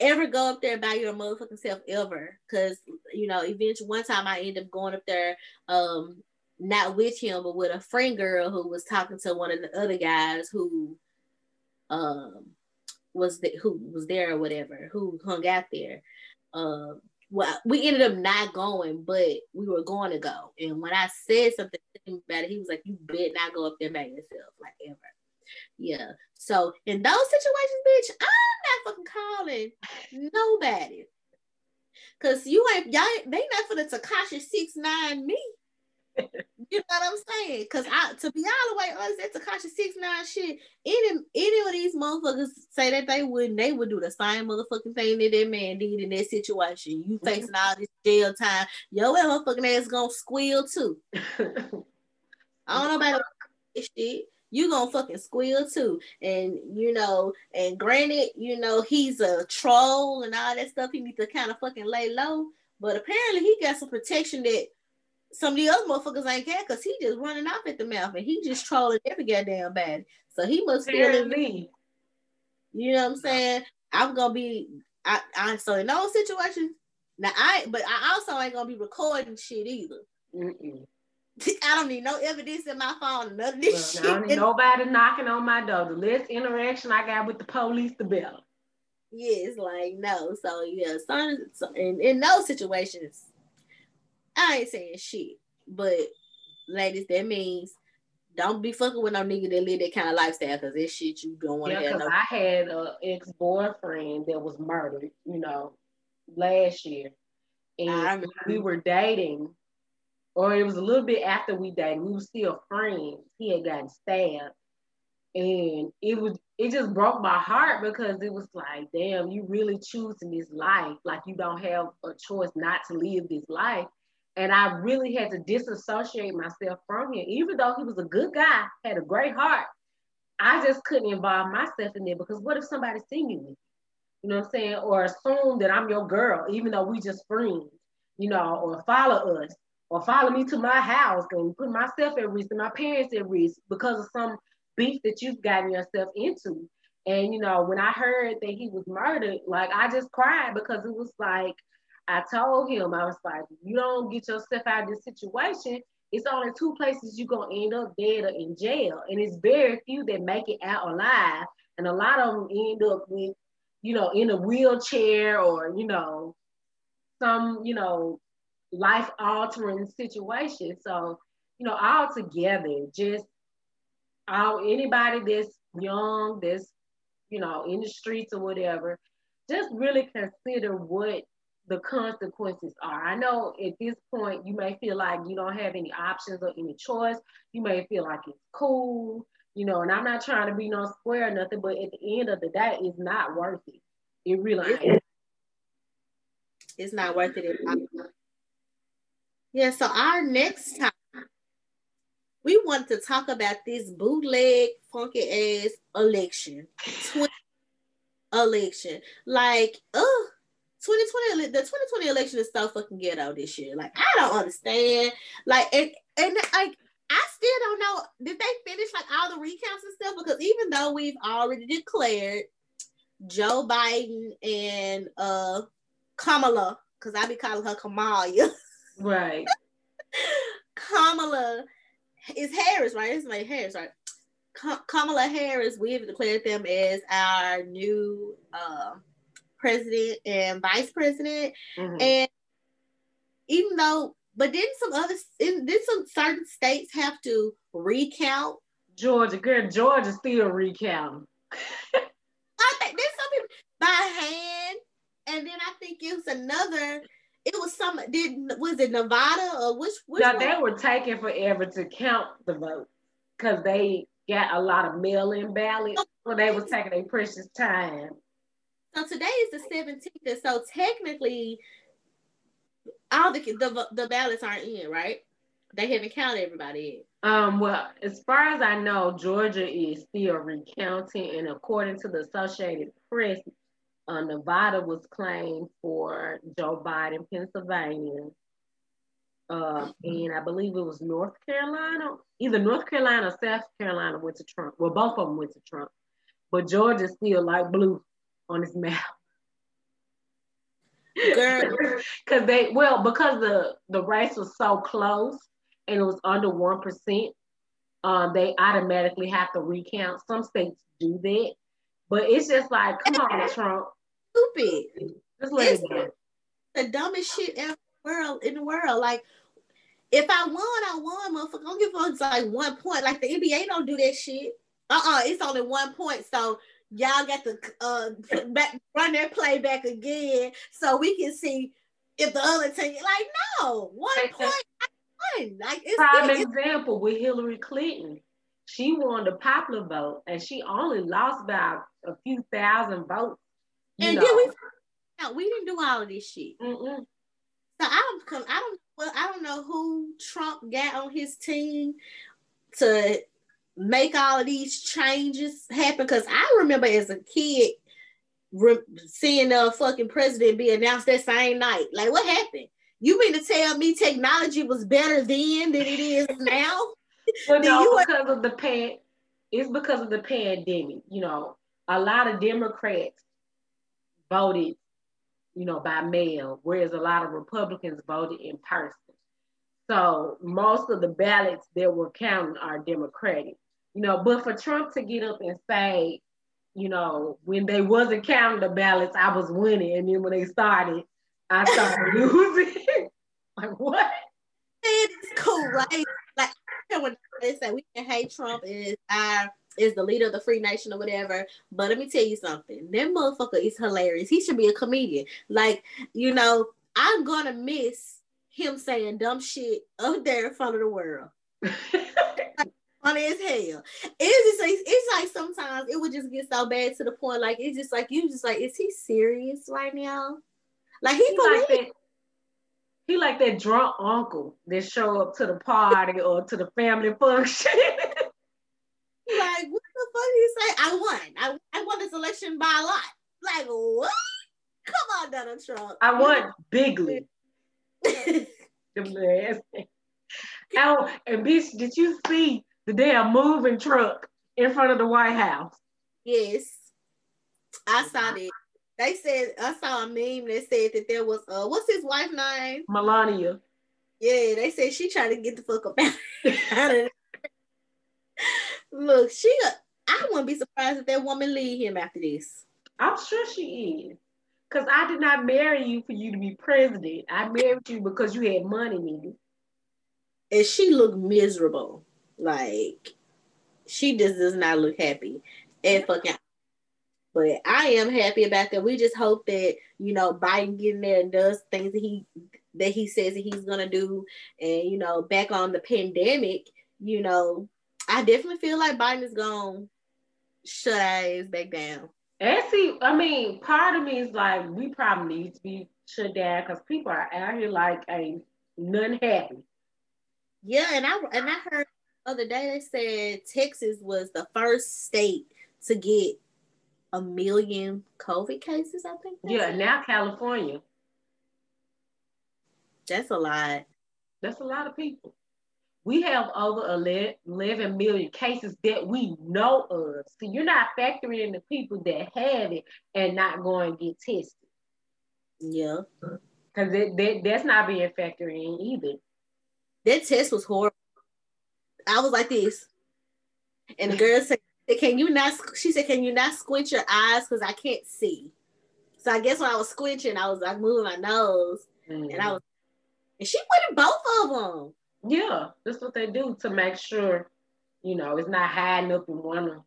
ever go up there by your motherfucking self ever. Because, you know, eventually one time I ended up going up there, not with him, but with a friend girl who was talking to one of the other guys who, who was there or whatever, who hung out there. Well, we ended up not going, but we were going to go. And when I said something about it, he was like, you better not go up there by yourself, like ever. Yeah. So in those situations, bitch, I'm not fucking calling nobody. Cause y'all they not for the Tekashi 6ix9ine me. You know what I'm saying? Because to be all the way honest, that Tekashi 6ix9ine shit, any of these motherfuckers say that they wouldn't, they would do the same motherfucking thing that that man did in that situation. You facing all this jail time, your motherfucking ass gonna squeal too. I don't know about this shit. You gonna fucking squeal too. And, you know, and granted, you know, he's a troll and all that stuff. He needs to kind of fucking lay low. But apparently he got some protection that some of the other motherfuckers ain't care, because he just running off at the mouth and he just trolling every goddamn bad. So he must feel me. You know what I'm saying? I'm gonna be so in those situations now I also ain't gonna be recording shit either. Mm-mm. I don't need no evidence in my phone, none of this shit. I don't need nobody knocking on my door. The less interaction I got with the police, the better. Yeah, it's like no. So yeah, so in those situations, I ain't saying shit, but ladies, that means don't be fucking with no nigga that live that kind of lifestyle, because that shit you don't want to have. I had an ex-boyfriend that was murdered, you know, last year, and we were dating, or it was a little bit after we dated. We were still friends. He had gotten stabbed, and it just broke my heart, because it was like, damn, you really choosing this life, like you don't have a choice not to live this life. And I really had to disassociate myself from him. Even though he was a good guy, had a great heart, I just couldn't involve myself in it, because what if somebody's singing me? You know what I'm saying? Or assume that I'm your girl, even though we just friends, you know, or follow us, or follow me to my house and put myself at risk and my parents at risk because of some beef that you've gotten yourself into. And, you know, when I heard that he was murdered, like, I just cried, because it was like, I told him, I was like, you don't get yourself out of this situation, it's only two places you're going to end up, dead or in jail. And it's very few that make it out alive. And a lot of them end up with, you know, in a wheelchair, or, you know, some, you know, life-altering situation. So, you know, all together, just anybody that's young, that's, you know, in the streets or whatever, just really consider what the consequences are. I know at this point you may feel like you don't have any options or any choice. You may feel like it's cool, you know, and I'm not trying to be no square or nothing, but at the end of the day, it's not worth it. It really ain't. It's not worth it. Yeah, so our next time, we want to talk about this bootleg, funky ass election. Election. Like, 2020 election is so fucking ghetto this year. Like, I don't understand. Like, and like, I still don't know, did they finish like all the recounts and stuff? Because even though we've already declared Joe Biden and Kamala, because I be calling her Kamala. Right. Kamala is Harris, right? It's like Harris, right? Kamala Harris, we have declared them as our new president and vice president. Mm-hmm. And even though, but didn't some other, didn't some certain states have to recount? Georgia, girl, Georgia still recount. I think there's some people by hand, and then I think it was another. It was some. Was it Nevada or which? No, they were taking forever to count the vote because they got a lot of mail-in ballots, so they was taking their precious time. So today is the 17th, and so technically, all the ballots aren't in, right? They haven't counted everybody in. Well, as far as I know, Georgia is still recounting, and according to the Associated Press, Nevada was claimed for Joe Biden, Pennsylvania, and I believe it was North Carolina. Either North Carolina or South Carolina went to Trump. Well, both of them went to Trump, but Georgia's still like blue on his map. Because because the race was so close and it was under 1%, they automatically have to recount. Some states do that, but it's just like, come on, Trump, stupid. Just let it go. The dumbest shit ever in the world. Like, if I won, motherfucker. Don't give up. It's like 1 point. Like the NBA don't do that shit. It's only 1 point. So y'all got to run their play back again so we can see if the other team, like, no, 1 point, I won. Like, it's prime example with Hillary Clinton. She won the popular vote and she only lost by a few thousand votes. We didn't do all of this shit. Mm-mm. So I don't know who Trump got on his team to make all of these changes happen, because I remember as a kid seeing a fucking president be announced that same night. Like, what happened? You mean to tell me technology was better then than it is now? Well, it's because of the pandemic. You know, a lot of Democrats voted, you know, by mail, whereas a lot of Republicans voted in person. So most of the ballots that were counted are Democratic, you know, but for Trump to get up and say, you know, when they wasn't counting the ballots, I was winning. And then when they started, I started losing. Like, what? It's crazy. Like, when they say we can hate Trump is the leader of the free nation or whatever. But let me tell you something. That motherfucker is hilarious. He should be a comedian. Like, you know, I'm going to miss him saying dumb shit up there in front of the world. Like, funny as hell. It's like sometimes it would just get so bad to the point, like, it's just like, you just like, is he serious right now? Like, he like that drunk uncle that show up to the party or to the family function. Like, what the fuck did he say? I won this election by a lot. Like, what? Come on, Donald Trump. I won bigly. Oh, and bitch, did you see the damn moving truck in front of the White House? Yes, I saw that. They said, I saw a meme that said that there was what's his wife's name? Melania. Yeah, they said she tried to get the fuck up out of Look, I wouldn't be surprised if that woman leave him after this. I'm sure she is. Because I did not marry you for you to be president. I married you because you had money, nigga. And she looked miserable. Like, she just does not look happy. And fucking, but I am happy about that. We just hope that, you know, Biden get in there and does things that he says that he's gonna do. And, you know, back on the pandemic, you know, I definitely feel like Biden is gonna shut our ass back down. And see, I mean, part of me is like, we probably need to be shut down because people are out here like ain't none happy. Yeah, and I heard the other day they said Texas was the first state to get 1 million COVID cases, I think. Yeah, now California. That's a lot. That's a lot of people. We have over 11 million cases that we know of. So you're not factoring in the people that have it and not going to get tested. Yeah. Because that's not being factored in either. That test was horrible. I was like this. And the girl said, She said, can you not squint your eyes? Because I can't see. So I guess when I was squinching, I was like moving my nose. Mm. And she went in both of them. Yeah, that's what they do to make sure, you know, it's not hiding up in one of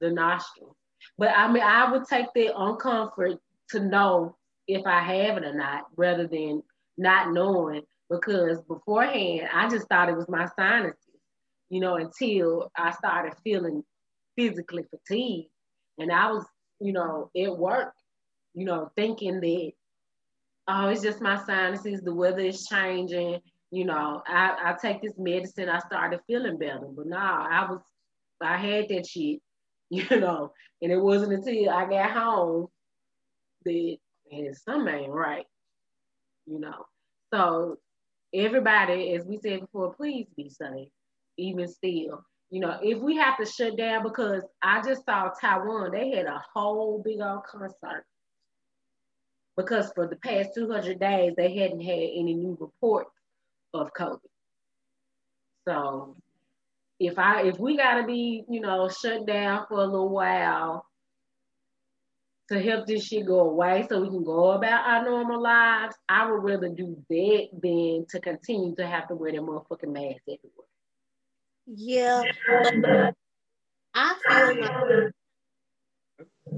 the nostrils. But I mean, I would take that uncomfort to know if I have it or not, rather than not knowing, because beforehand, I just thought it was my sinuses, you know, until I started feeling physically fatigued. And I was, you know, at work, you know, thinking that, oh, it's just my sinuses, the weather is changing, you know, I take this medicine, I started feeling better. But no, I had that shit, you know, and it wasn't until I got home that something ain't right, you know. So everybody, as we said before, please be safe, even still. You know, if we have to shut down, because I just saw Taiwan, they had a whole big old concert because for the past 200 days, they hadn't had any new reports of COVID. So if we gotta be, you know, shut down for a little while to help this shit go away so we can go about our normal lives, I would rather do that than to continue to have to wear that motherfucking mask everywhere. Yeah, but I feel like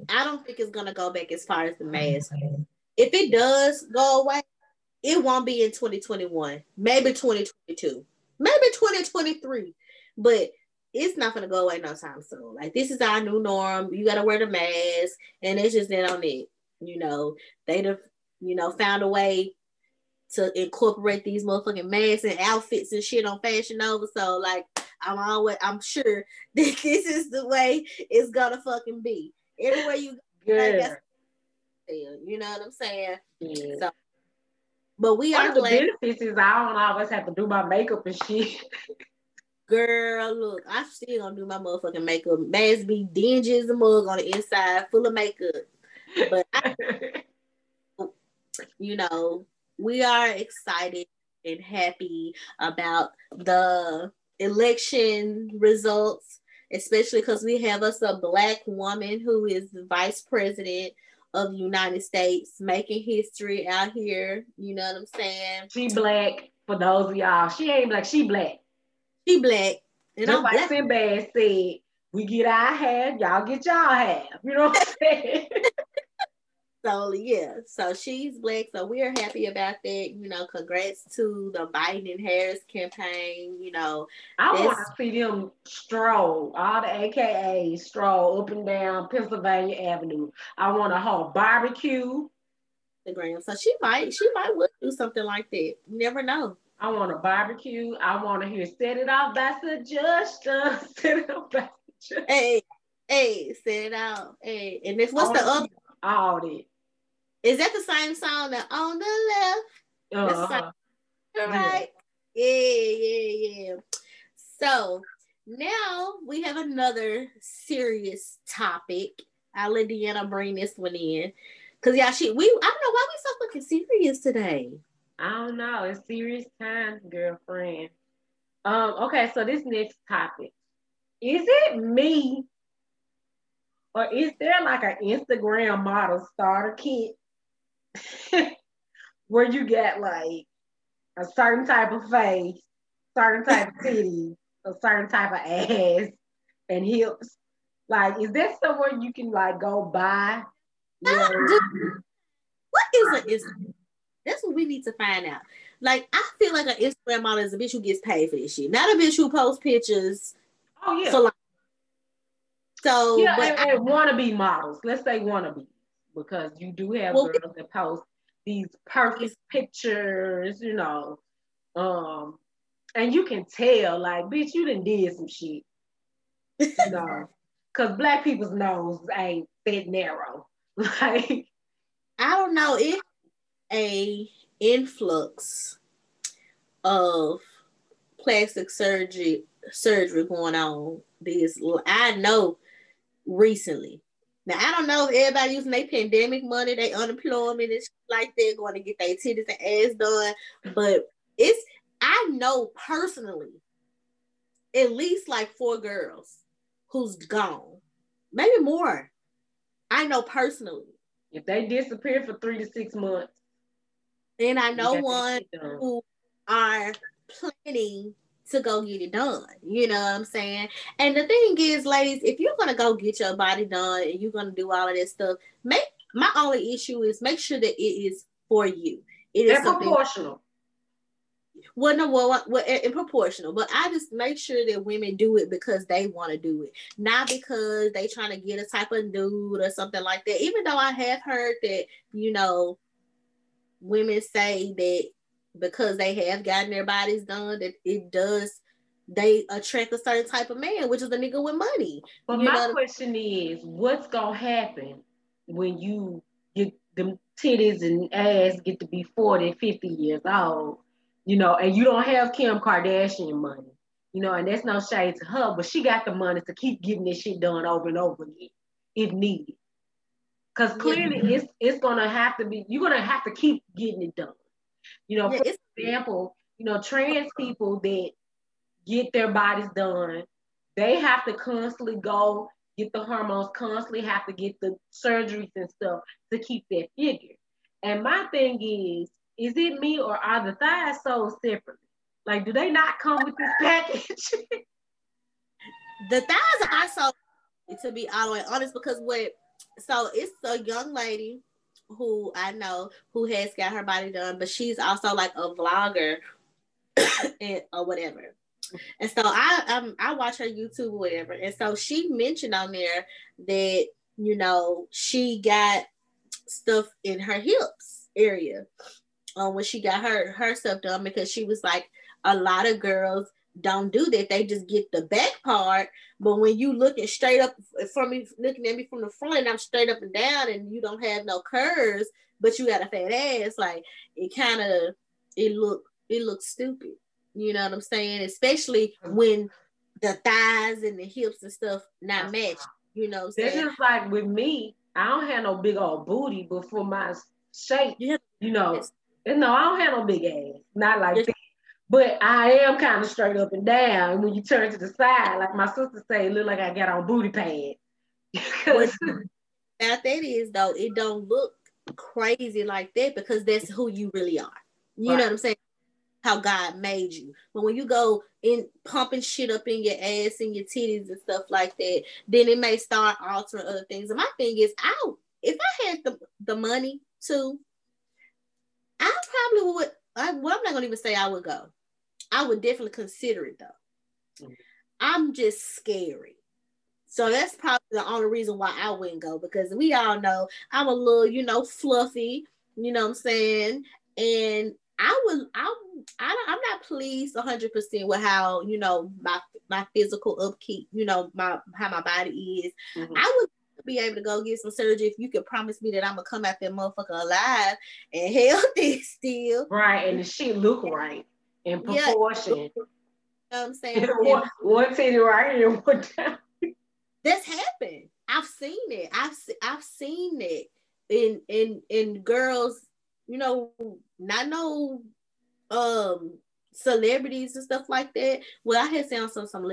I don't think it's gonna go back as far as the mask. If it does go away, it won't be in 2021, maybe 2022, maybe 2023, but it's not gonna go away no time soon. Like, this is our new norm. You gotta wear the mask, and it's just that on it. You know, they'd have, you know, found a way to incorporate these motherfucking masks and outfits and shit on Fashion Nova. So like, I'm sure that this is the way it's gonna fucking be. Everywhere you go, yeah. Like, you know what I'm saying? Yeah. So, but we are glad. The benefits is I don't always have to do my makeup and shit. Girl, look, I'm still gonna do my motherfucking makeup. Mask be dingy as a mug on the inside, full of makeup. But you know, we are excited and happy about the election results, especially because we have us a Black woman who is the vice president of the United States, making history out here. You know what I'm saying? She Black, for those of y'all. She ain't Black, she Black. She Black. And just I'm like Sinbad said, we get our half, y'all get y'all half. You know what I'm saying? So yeah, so she's Black, so we are happy about that. You know, congrats to the Biden and Harris campaign. You know, I want to see them stroll, all the AKAs stroll up and down Pennsylvania Avenue. I want a whole barbecue. So she might would do something like that. You never know. I want a barbecue. I want to hear "Set It Off" by Suggestion. Set it off by Suggestion. Hey, set it off. Hey, and if what's the other? All that. Is that the same song that on the left? Uh-huh. All right. Yeah. So now we have another serious topic. I'll let Deanna bring this one in. Cause y'all, I don't know why we so fucking serious today. I don't know. It's serious times, girlfriend. Okay, so this next topic. Is it me? Or is there like an Instagram model starter kit where you get like a certain type of face, certain type of titties, a certain type of ass and hips? Like, is that somewhere you can like go buy? What is an Instagram? That's what we need to find out. Like, I feel like an Instagram model is a bitch who gets paid for this shit, not a bitch who posts pictures. Oh yeah. So yeah, but and wannabe models. Let's say wannabe, because you do have girls that post these perfect pictures, you know. And you can tell, like, bitch, you done did some shit. You know, because Black people's nose ain't that narrow. Like, I don't know if a influx of plastic surgery going on this. I know. Recently, now I don't know if everybody using their pandemic money, they unemployment and shit like that, going to get their titties and ass done, but I know personally at least like 4 girls who's gone, maybe more. I know personally. If they disappear for 3 to 6 months. Then I know one who are planning to go get it done. You know what I'm saying? And the thing is, ladies, if you're going to go get your body done and you're going to do all of that stuff, my only issue is make sure that it is for you. It is proportional. Well, no, well, and proportional. But I just make sure that women do it because they want to do it, not because they trying to get a type of dude or something like that. Even though I have heard that, you know, women say that because they have gotten their bodies done, that it does, they attract a certain type of man, which is a nigga with money. But my question is, what's gonna happen when you get them titties and ass get to be 40, 50 years old, you know, and you don't have Kim Kardashian money, you know, and that's no shade to her, but she got the money to keep getting this shit done over and over again if needed. Cause clearly it's gonna have to be, you're gonna have to keep getting it done. You know, for example, you know, trans people that get their bodies done, they have to constantly go get the hormones, constantly have to get the surgeries and stuff to keep that figure. And my thing is it me or are the thighs sold separately? Like, do they not come with this package? The thighs are sold, to be all the way honest, because so it's a young lady who I know who has got her body done, but she's also like a vlogger and, or whatever. And so I watch her YouTube or whatever. And so she mentioned on there that, you know, she got stuff in her hips area when she got her stuff done, because she was like, a lot of girls don't do that. They just get the back part, but when you looking straight up from me, looking at me from the front, I'm straight up and down, and you don't have no curves, but you got a fat ass. Like, it kind of it looks stupid. You know what I'm saying? Especially when the thighs and the hips and stuff not match. You know what I'm saying? That's just like with me. I don't have no big old booty, but for my shape, you know, no, I don't have no big ass. Not like that. But I am kind of straight up and down. When you turn to the side, like my sister say, it look like I got on booty pads. Now that is though, it don't look crazy like that because that's who you really are. You know what I'm saying? How God made you. But when you go in pumping shit up in your ass and your titties and stuff like that, then it may start altering other things. And my thing is, if I had the money too, I probably would. I'm not gonna even say I would go. I would definitely consider it though. Mm-hmm. I'm just scary, so that's probably the only reason why I wouldn't go, because we all know I'm a little, you know, fluffy. You know what I'm saying? And I'm not pleased 100% with how, you know, my physical upkeep. You know, how my body is. Mm-hmm. I would be able to go get some surgery if you could promise me that I'm gonna come out that motherfucker alive and healthy still. Right, and the shit look right in proportion. You know what I'm saying? One titty right here, one down. This happened. I've seen it. I've seen it in girls, you know, not no celebrities and stuff like that. Well, I had seen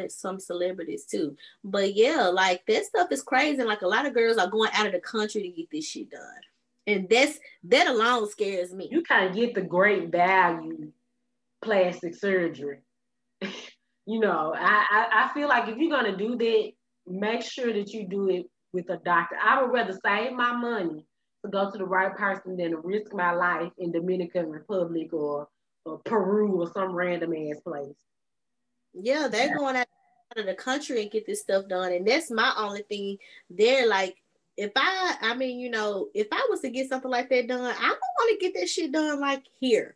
some celebrities too, but yeah, like that stuff is crazy. Like, a lot of girls are going out of the country to get this shit done, and that alone scares me. You kind of get the great value plastic surgery. You know, I feel like if you're gonna do that, make sure that you do it with a doctor. I would rather save my money to go to the right person than to risk my life in Dominican Republic or Peru or some random ass place. Yeah, they're going out of the country and get this stuff done, and that's my only thing. They're like, if I was to get something like that done, I don't want to get that shit done like here.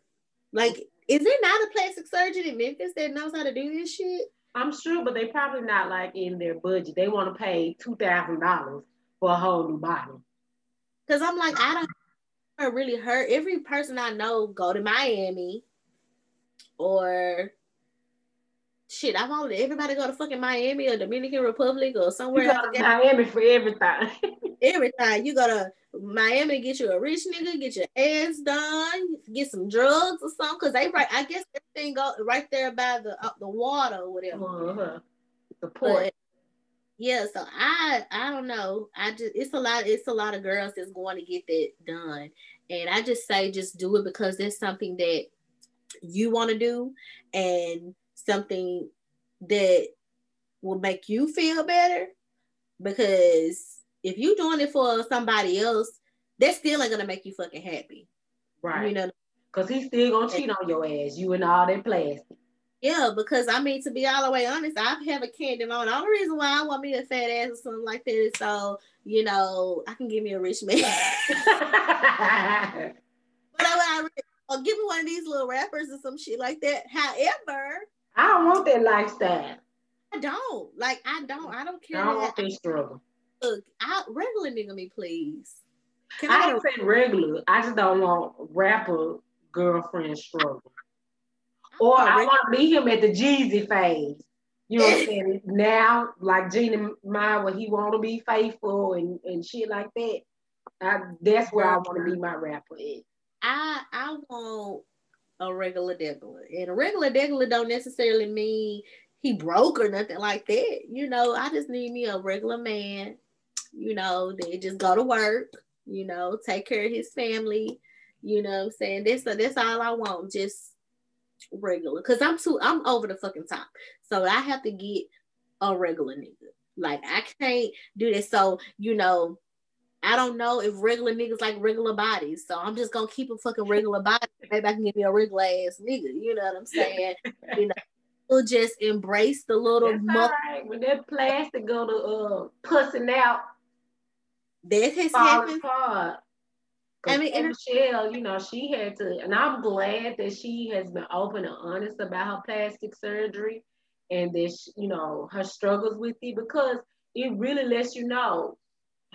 Like, is there not a plastic surgeon in Memphis that knows how to do this shit? I'm sure, but they probably not like in their budget. They want to pay $2,000 for a whole new body. Cause I'm like, I really heard. Every person I know go to Miami. Or shit, I want everybody go to fucking Miami or Dominican Republic or somewhere. You go to Miami for everything. Everything. You go to Miami, get you a rich nigga, get your ass done, get some drugs or something. Cause I guess everything go right there by the water or whatever. Uh-huh. The port. Yeah, so I don't know. It's a lot of girls that's going to get that done. And I just say just do it because there's something that you want to do and something that will make you feel better. Because if you're doing it for somebody else, that still ain't gonna make you fucking happy. Right. You know, because he's still gonna cheat on your ass, you and all that plastic. Yeah, because I mean, to be all the way honest, I have a candy on. The only reason why I want me a fat ass or something like that is so, you know, I can give me a rich man. But I'll give me one of these little rappers or some shit like that. However, I don't want that lifestyle. I don't care. I don't want that struggle. Look, regular nigga me, please. I don't say regular. I just don't want rapper girlfriend struggle. Or I want to meet him at the Jeezy phase. You know what I'm saying? Now, like Gina Meyer, where he want to be faithful and shit like that. That's where I want to be my rapper at. I want a regular degular. And a regular degular don't necessarily mean he broke or nothing like that. You know, I just need me a regular man, you know, that just go to work, you know, take care of his family. You know what I'm saying? That's all I want. Just regular, because I'm over the fucking top, so I have to get a regular nigga. Like, I can't do this. So, you know, I don't know if regular niggas like regular bodies, so I'm just gonna keep a fucking regular body. Maybe I can give me a regular ass nigga, you know what I'm saying? You know, we'll just embrace the little right. When that plastic go to pussing out, that has happened. I mean, and Michelle, you know, she had to, and I'm glad that she has been open and honest about her plastic surgery and this, you know, her struggles with it, because it really lets you know,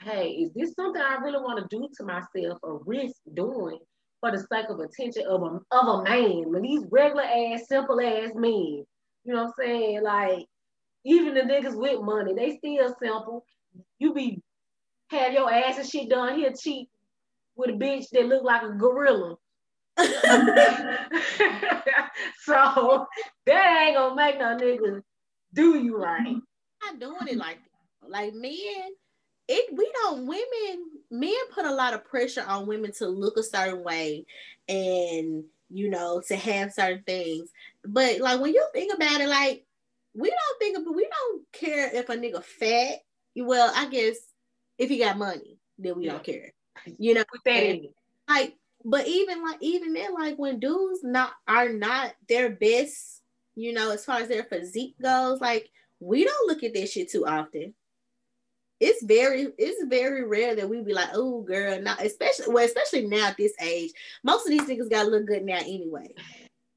hey, is this something I really want to do to myself or risk doing for the sake of attention of a man? When these regular ass, simple ass men, you know what I'm saying? Like, even the niggas with money, they still simple. You be, have your ass and shit done, he'll cheat with a bitch that looked like a gorilla. So that ain't gonna make no niggas do you right. I'm not doing it like that. Like, men, men put a lot of pressure on women to look a certain way and, you know, to have certain things. But like, when you think about it, like, we don't care if a nigga fat. Well, I guess if he got money, then we don't care. You know, and, like, but even then, like, when dudes are not their best, you know, as far as their physique goes, like, we don't look at that shit too often. It's very rare that we be like, oh girl, not especially now at this age. Most of these niggas gotta look good now anyway,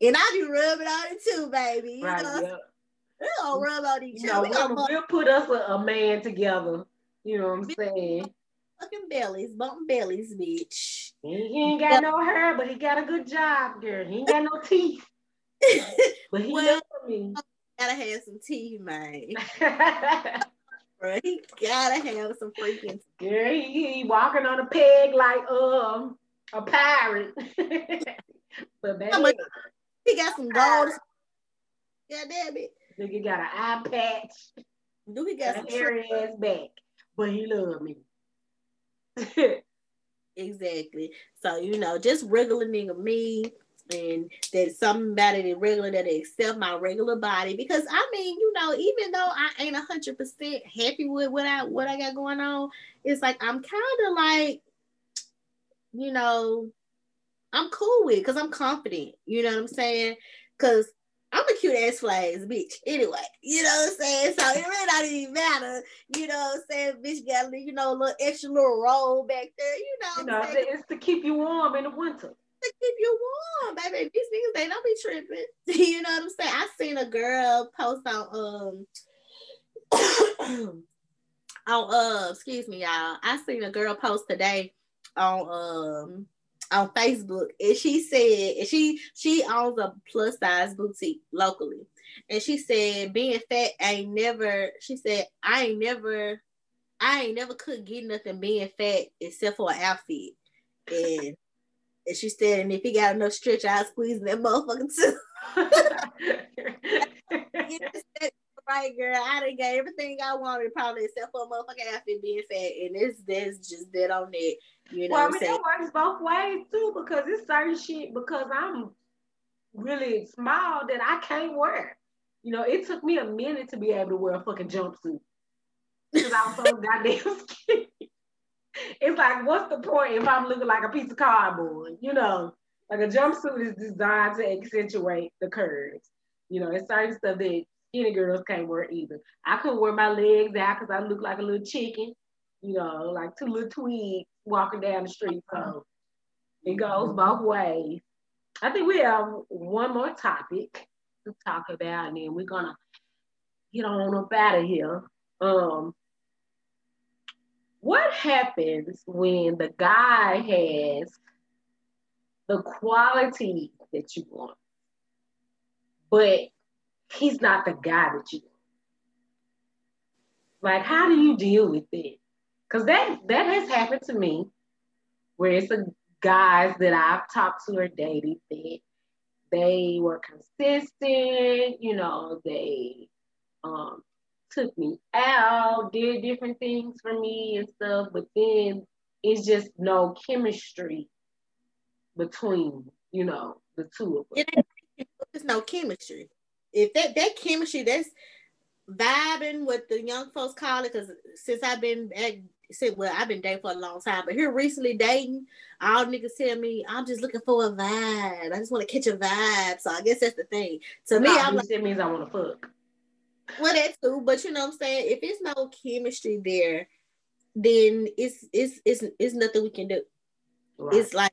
and I be rubbing on it too, baby. You know, we gonna rub on each other. We'll put us a man together. You know what I'm saying? Fucking bellies, bumping bellies, bitch. He ain't got no hair, but he got a good job, girl. He ain't got no teeth. But he gotta have some teeth, man. Bro, he gotta have some freaking teeth. Girl, he walking on a peg like a pirate. But baby, he got some gold. God damn it. Look, he got an eye patch. Dude, he got some hairy ass back. But he love me. Exactly. So, you know, just regular nigga me, and that somebody that regular that accept my regular body, because I mean, you know, even though I ain't 100% happy with what I got going on, it's like I'm kind of like, you know, I'm cool with, because I'm confident. You know what I'm saying? Because I'm a cute ass flags bitch anyway. You know what I'm saying? So it really don't even matter. You know what I'm saying? Bitch got, you know, a little extra little roll back there. You know what I'm saying? It's to keep you warm in the winter. To keep you warm, baby. These niggas, they don't be tripping. You know what I'm saying? I seen a girl post on excuse me, y'all. I seen a girl post today on Facebook, and she said, and she owns a plus size boutique locally, and she said, being fat I ain't never could get nothing being fat except for an outfit, and she said, and if he got enough stretch, I'll squeeze that motherfucker too. right, girl, I done got everything I wanted, probably except for a motherfucking outfit being fat, and that's just dead on that. You know, well, what I mean, it works both ways too, because it's certain shit because I'm really small that I can't wear. You know, it took me a minute to be able to wear a fucking jumpsuit because I was so goddamn skinny. It's like, what's the point if I'm looking like a piece of cardboard? You know, like a jumpsuit is designed to accentuate the curves. You know, it's certain stuff that skinny girls can't wear either. I couldn't wear my legs out because I look like a little chicken, you know, like two little twigs walking down the street. So it goes both ways. I think we have one more topic to talk about, and then we're going to get on up out of here. What happens when the guy has the quality that you want, but he's not the guy that you want? Like, how do you deal with it? Because that has happened to me, where it's a guys that I've talked to or dated that they were consistent, you know, they took me out, did different things for me and stuff, but then it's just no chemistry between, you know, the two of us. There's no chemistry. If that chemistry, that's vibing, what the young folks call it, because since I've been I've been dating for a long time, but here recently dating, all niggas tell me I'm just looking for a vibe. I just want to catch a vibe. So I guess that's the thing. To me, I'm like, it means I want to fuck. Well, that too, but you know what I'm saying? If it's no chemistry there, then it's nothing we can do. Right. It's like,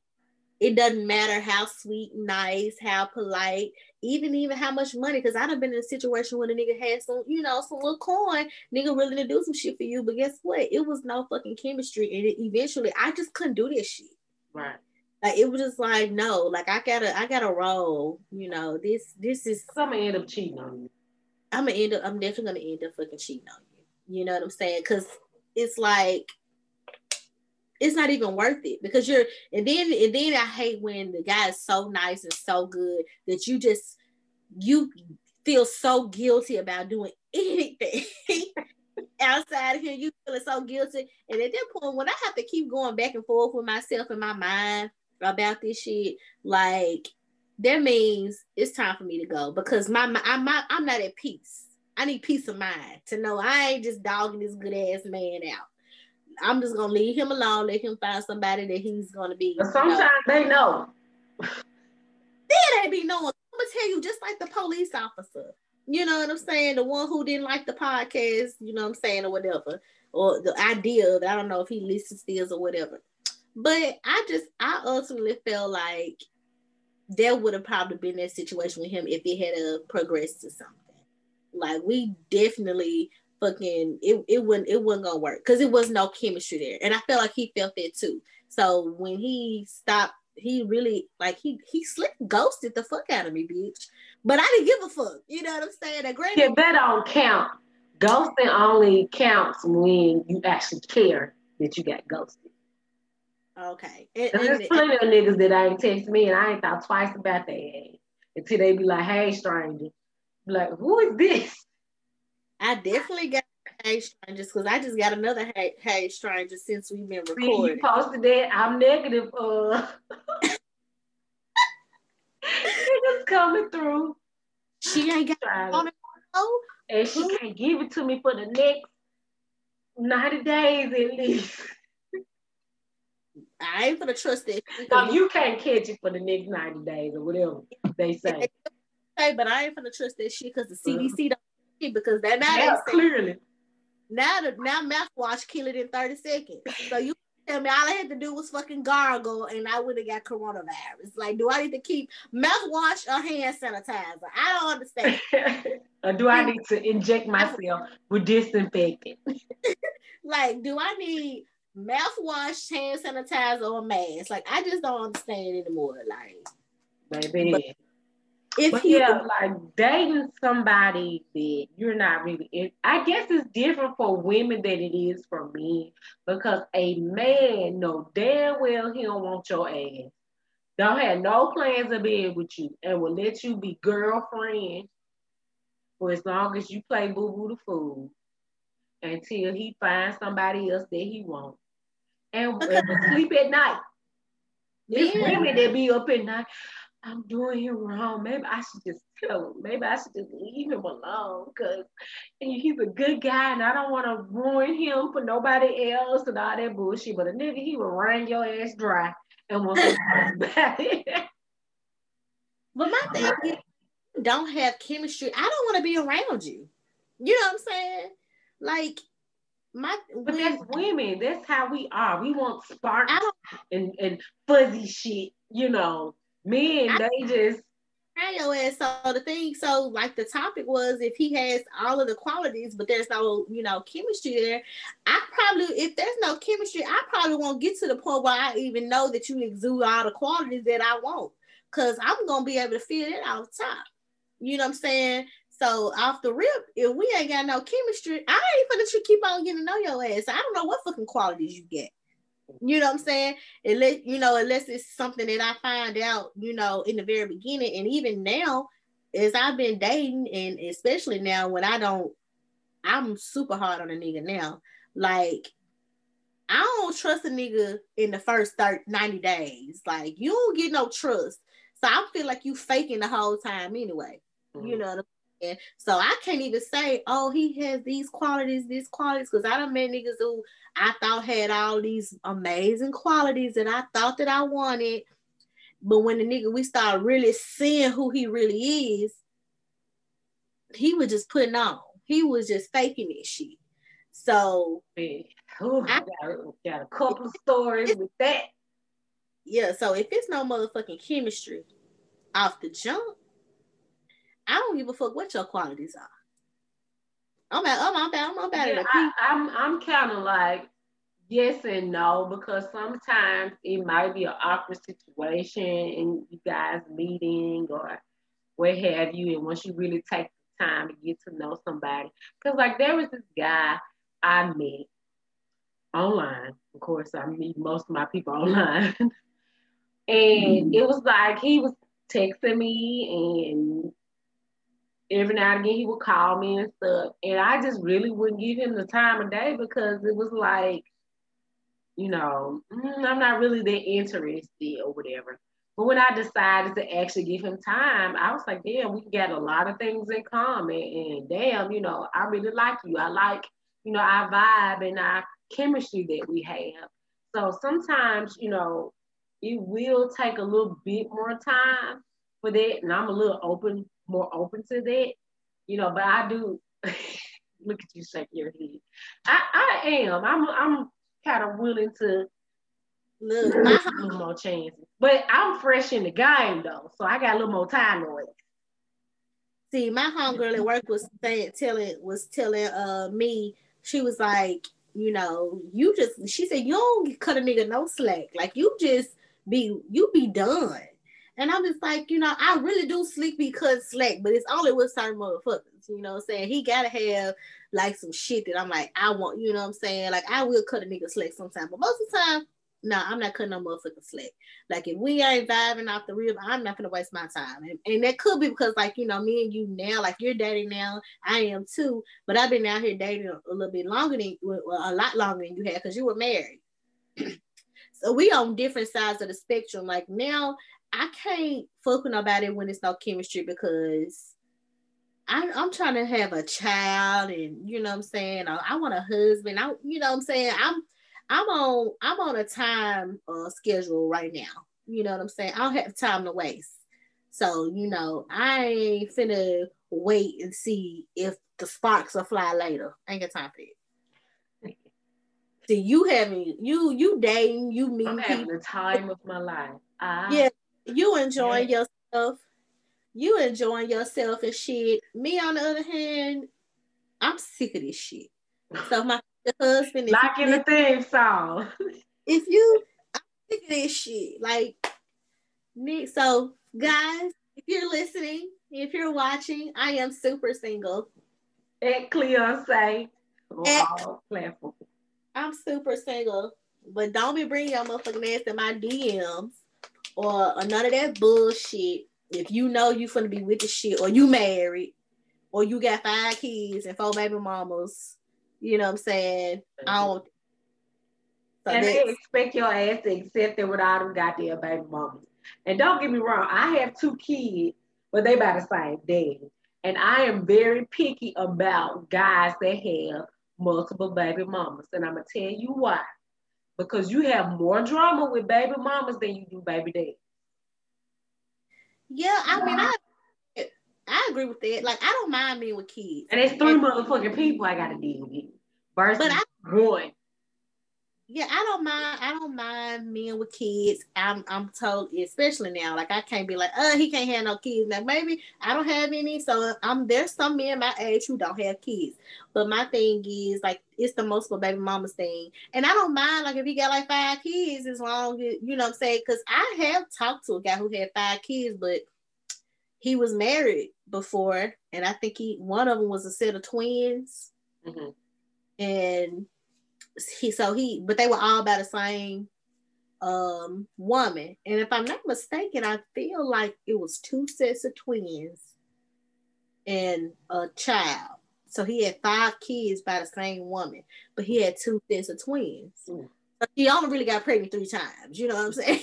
it doesn't matter how sweet, nice, how polite, even how much money. Because I done been in a situation when a nigga had some, you know, some little coin, nigga willing to do some shit for you. But guess what? It was no fucking chemistry. And eventually, I just couldn't do this shit. Right. Like, it was just like, no, like, I gotta roll. You know, this is. I'm gonna end up cheating on you. I'm definitely gonna end up fucking cheating on you. You know what I'm saying? Because it's like, it's not even worth it, because you're, and then I hate when the guy is so nice and so good that you feel so guilty about doing anything outside of him. You feeling so guilty. And at that point, when I have to keep going back and forth with myself in my mind about this shit, like, that means it's time for me to go, because I'm not at peace. I need peace of mind to know I ain't just dogging this good ass man out. I'm just gonna leave him alone, let him find somebody that he's gonna be. But sometimes, you know, they know. They be knowing. I'm gonna tell you, just like the police officer, you know what I'm saying? The one who didn't like the podcast, you know what I'm saying, or whatever, or the idea of, I don't know if he listens to this or whatever. But I ultimately felt like there would have probably been that situation with him if it had progressed to something. Like, we definitely fucking, it wasn't gonna work, because it was no chemistry there, and I felt like he felt that too. So when he stopped, he really, like, he slipped ghosted the fuck out of me, bitch. But I didn't give a fuck. You know what I'm saying? Yeah, that don't count. Ghosting only counts when you actually care that you got ghosted. Okay. And there's plenty of niggas that ain't text me, and I ain't thought twice about that until they be like, "Hey, stranger," like, "Who is this?" I definitely got Hey Stranger, because I just got another Hey Stranger since we've been recording. You posted that. I'm negative. Niggas coming through. She ain't got it on her, and she can't give it to me for the next 90 days at least. I ain't gonna trust it. No, you can't catch it for the next 90 days or whatever they say. Hey, but I ain't gonna trust that shit, because the CDC don't. Because that now clearly now mouthwash kill it in 30 seconds. So you tell me all I had to do was fucking gargle and I would have got coronavirus. Like, do I need to keep mouthwash or hand sanitizer? I don't understand. Or do I need to inject myself with disinfectant? Like, do I need mouthwash, hand sanitizer, or a mask? Like, I just don't understand anymore. Like, baby. But, like, dating somebody that you're not really in, I guess it's different for women than it is for men, because a man know damn well he don't want your ass, don't have no plans of being with you, and will let you be girlfriend for as long as you play Boo Boo the Fool until he finds somebody else that he wants. And sleep at night. There's women that be up at night. I'm doing him wrong. Maybe I should just tell him. Maybe I should just leave him alone because he's a good guy and I don't want to ruin him for nobody else and all that bullshit. But a nigga, he will run your ass dry and won't get back. But my thing is, you don't have chemistry. I don't want to be around you. You know what I'm saying? Like, but that's women. That's how we are. We want sparks and fuzzy shit, you know. Men, they just so the topic was if he has all of the qualities, but there's no, you know, chemistry there. I probably, if there's no chemistry, I probably won't get to the point where I even know that you exude all the qualities that I want, because I'm gonna be able to feel it off top. You know what I'm saying? So off the rip, if we ain't got no chemistry, I ain't finna keep on getting to know your ass. I don't know what fucking qualities you get. You know what I'm saying? Unless it's something that I find out, you know, in the very beginning. And even now, as I've been dating, and especially now when I'm super hard on a nigga now. Like, I don't trust a nigga in the first 90 days. Like, you don't get no trust. So I feel like you faking the whole time anyway. Mm-hmm. You know what I'm saying? So I can't even say, oh, he has these qualities, because I done met niggas who I thought had all these amazing qualities that I thought that I wanted. But when the nigga, we start really seeing who he really is, he was just putting on. He was just faking this shit. So I got a couple stories with that. Yeah, so if it's no motherfucking chemistry off the jump, I don't give a fuck what your qualities are. I'm about it. I'm kind of like yes and no, because sometimes it might be an awkward situation and you guys meeting or what have you. And once you really take the time to get to know somebody, because like there was this guy I met online. Of course, I meet most of my people online, and it was like he was texting me and every now and again, he would call me and stuff. And I just really wouldn't give him the time of day because it was like, you know, I'm not really that interested or whatever. But when I decided to actually give him time, I was like, damn, we got a lot of things in common. And damn, you know, I really like you. I like, you know, our vibe and our chemistry that we have. So sometimes, you know, it will take a little bit more time for that. And I'm a little more open to that, you know, but I do look at you shake your head. I'm kind of willing to look a little more chances, but I'm fresh in the game though, so I got a little more time on it. See, my homegirl at work was telling me, she was like, you know, she said you don't cut a nigga no slack, like you be done. And I'm just like, you know, I really do sleep because slack, but it's only with certain motherfuckers, you know what I'm saying? He gotta have like some shit that I'm like, I want, you know what I'm saying? Like I will cut a nigga slack sometime, but most of the time, no, I'm not cutting no motherfucking slack. Like if we ain't vibing off the rib, I'm not gonna waste my time. And that could be because like, you know, me and you now, like you're dating now, I am too, but I've been out here dating a lot longer than you had because you were married. So we on different sides of the spectrum. Like now, I can't fuck with nobody when it's no chemistry because I'm trying to have a child and you know what I'm saying? I want a husband. You know what I'm saying? I'm on a time schedule right now. You know what I'm saying? I don't have time to waste. So, you know, I ain't finna wait and see if the sparks will fly later. I ain't got time for it. See, I'm having the time of my life. Yeah, you enjoying yourself. You enjoying yourself and shit. Me, on the other hand, I'm sick of this shit. So my husband is like in the theme song. I'm sick of this shit. Like me. So guys, if you're listening, if you're watching, I am super single. At Cleonce on all platforms. I'm super single, but don't be bringing your motherfucking ass in my DMs or none of that bullshit. If you know you finna be with the shit or you married or you got 5 kids and 4 baby mamas, you know what I'm saying? I don't. So and they expect your ass to accept it without them goddamn baby mamas. And don't get me wrong, I have 2 kids, but they by the same daddy. And I am very picky about guys that have multiple baby mamas. And I'm going to tell you why. Because you have more drama with baby mamas than you do baby daddy. Yeah, I mean, I agree with that. Like, I don't mind being with kids. And it's 3 motherfucking people I got to deal with. Versus one. Yeah, I don't mind men with kids. I'm told, especially now, like I can't be like, he can't have no kids. Like maybe I don't have any, so there's some men my age who don't have kids. But my thing is like it's the multiple baby mamas thing, and I don't mind like if you got like 5 kids as long as you know what I'm saying. Because I have talked to a guy who had 5 kids, but he was married before, and I think one of them was a set of twins, mm-hmm. and. But they were all by the same woman, and if I'm not mistaken, I feel like it was 2 sets of twins and a child. So he had 5 kids by the same woman, but he had 2 sets of twins. Mm. But he only really got pregnant 3 times. You know what I'm saying?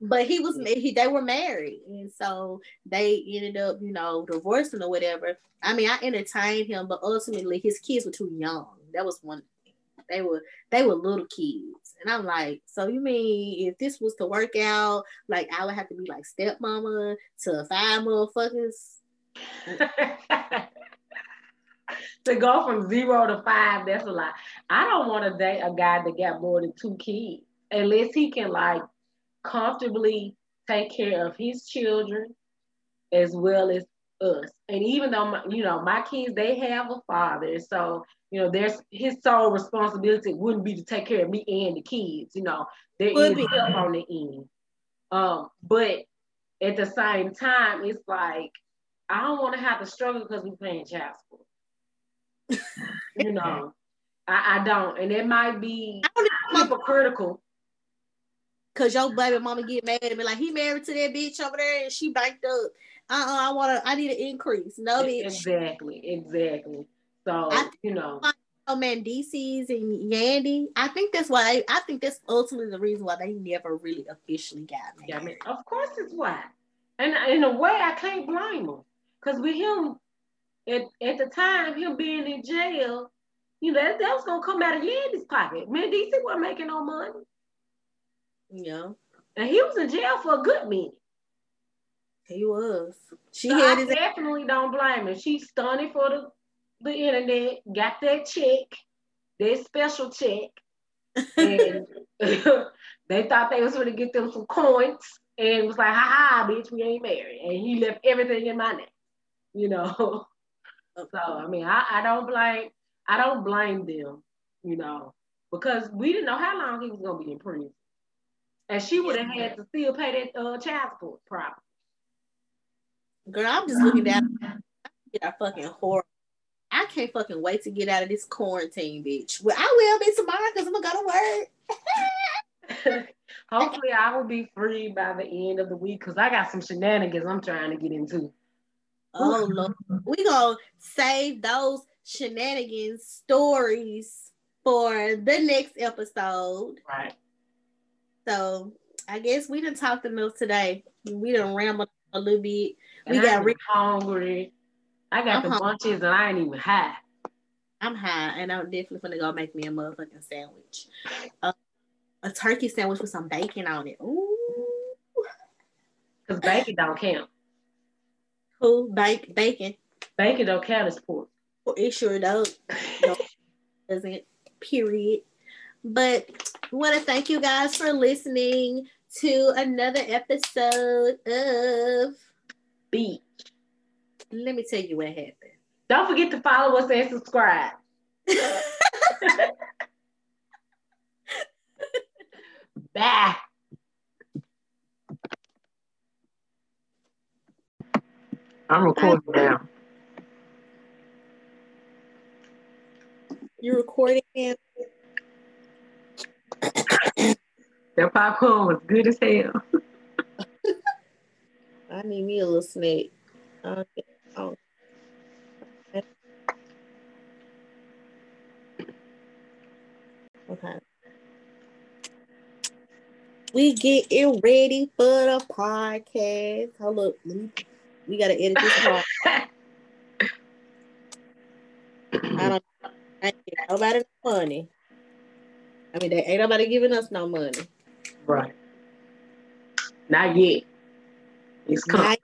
But they were married, and so they ended up, you know, divorcing or whatever. I mean, I entertained him, but ultimately his kids were too young. That was one. They were little kids, and I'm like, so you mean if this was to work out, like I would have to be like stepmama to 5 motherfuckers? To go from 0 to 5, that's a lot. I don't want to date a guy that got more than 2 kids unless he can like comfortably take care of his children as well as us. And even though my kids, they have a father, so you know there's his sole responsibility wouldn't be to take care of me and the kids. You know there would is help on the end, but at the same time it's like I don't want to have to struggle because we're paying child support. You know, I don't, and it might be hypocritical. Cause your baby mama get mad and be like, he married to that bitch over there and she banked up. I need an increase. No, bitch. Exactly. So you know, Mendeecees and Yandy. I think that's ultimately the reason why they never really officially got married. Yeah, I mean, of course, it's why. And in a way, I can't blame them. Cause with him, at the time, him being in jail, you know that was gonna come out of Yandy's pocket. Mendeecees wasn't making no money. Yeah, and he was in jail for a good minute. He was. I definitely don't blame her. She stunted for the internet, got that check, that special check, and they thought they was going to get them some coins, and was like, "Ha ha, bitch, we ain't married," and he left everything in my name. You know, so I mean, I don't blame them, you know, because we didn't know how long he was going to be in prison. And she would have had to still pay that child support problem. Girl, I'm just looking down at our fucking horror. I can't fucking wait to get out of this quarantine, bitch. Well, I will be tomorrow because I'm going to go to work. Hopefully, I will be free by the end of the week because I got some shenanigans I'm trying to get into. Oh, Lord. We're going to save those shenanigans stories for the next episode. Right. So I guess we done talked enough today. We done rambled a little bit. We and got hungry. I got the bunches and I ain't even high. I'm high and I'm definitely gonna go make me a motherfucking sandwich. A turkey sandwich with some bacon on it. Ooh. Because bacon don't count. Who? Bacon. Bacon don't count as pork. Well, it sure does. Doesn't. Period. But I want to thank you guys for listening to another episode of Beach. Let me tell you what happened. Don't forget to follow us and subscribe. Bye. I'm recording now. You're recording now? That popcorn was good as hell. I need me a little snack. Okay. We getting ready for the podcast. Hold up. We got to edit this part. I ain't nobody money. I mean, they ain't nobody giving us no money. Right. Not yet. It's coming.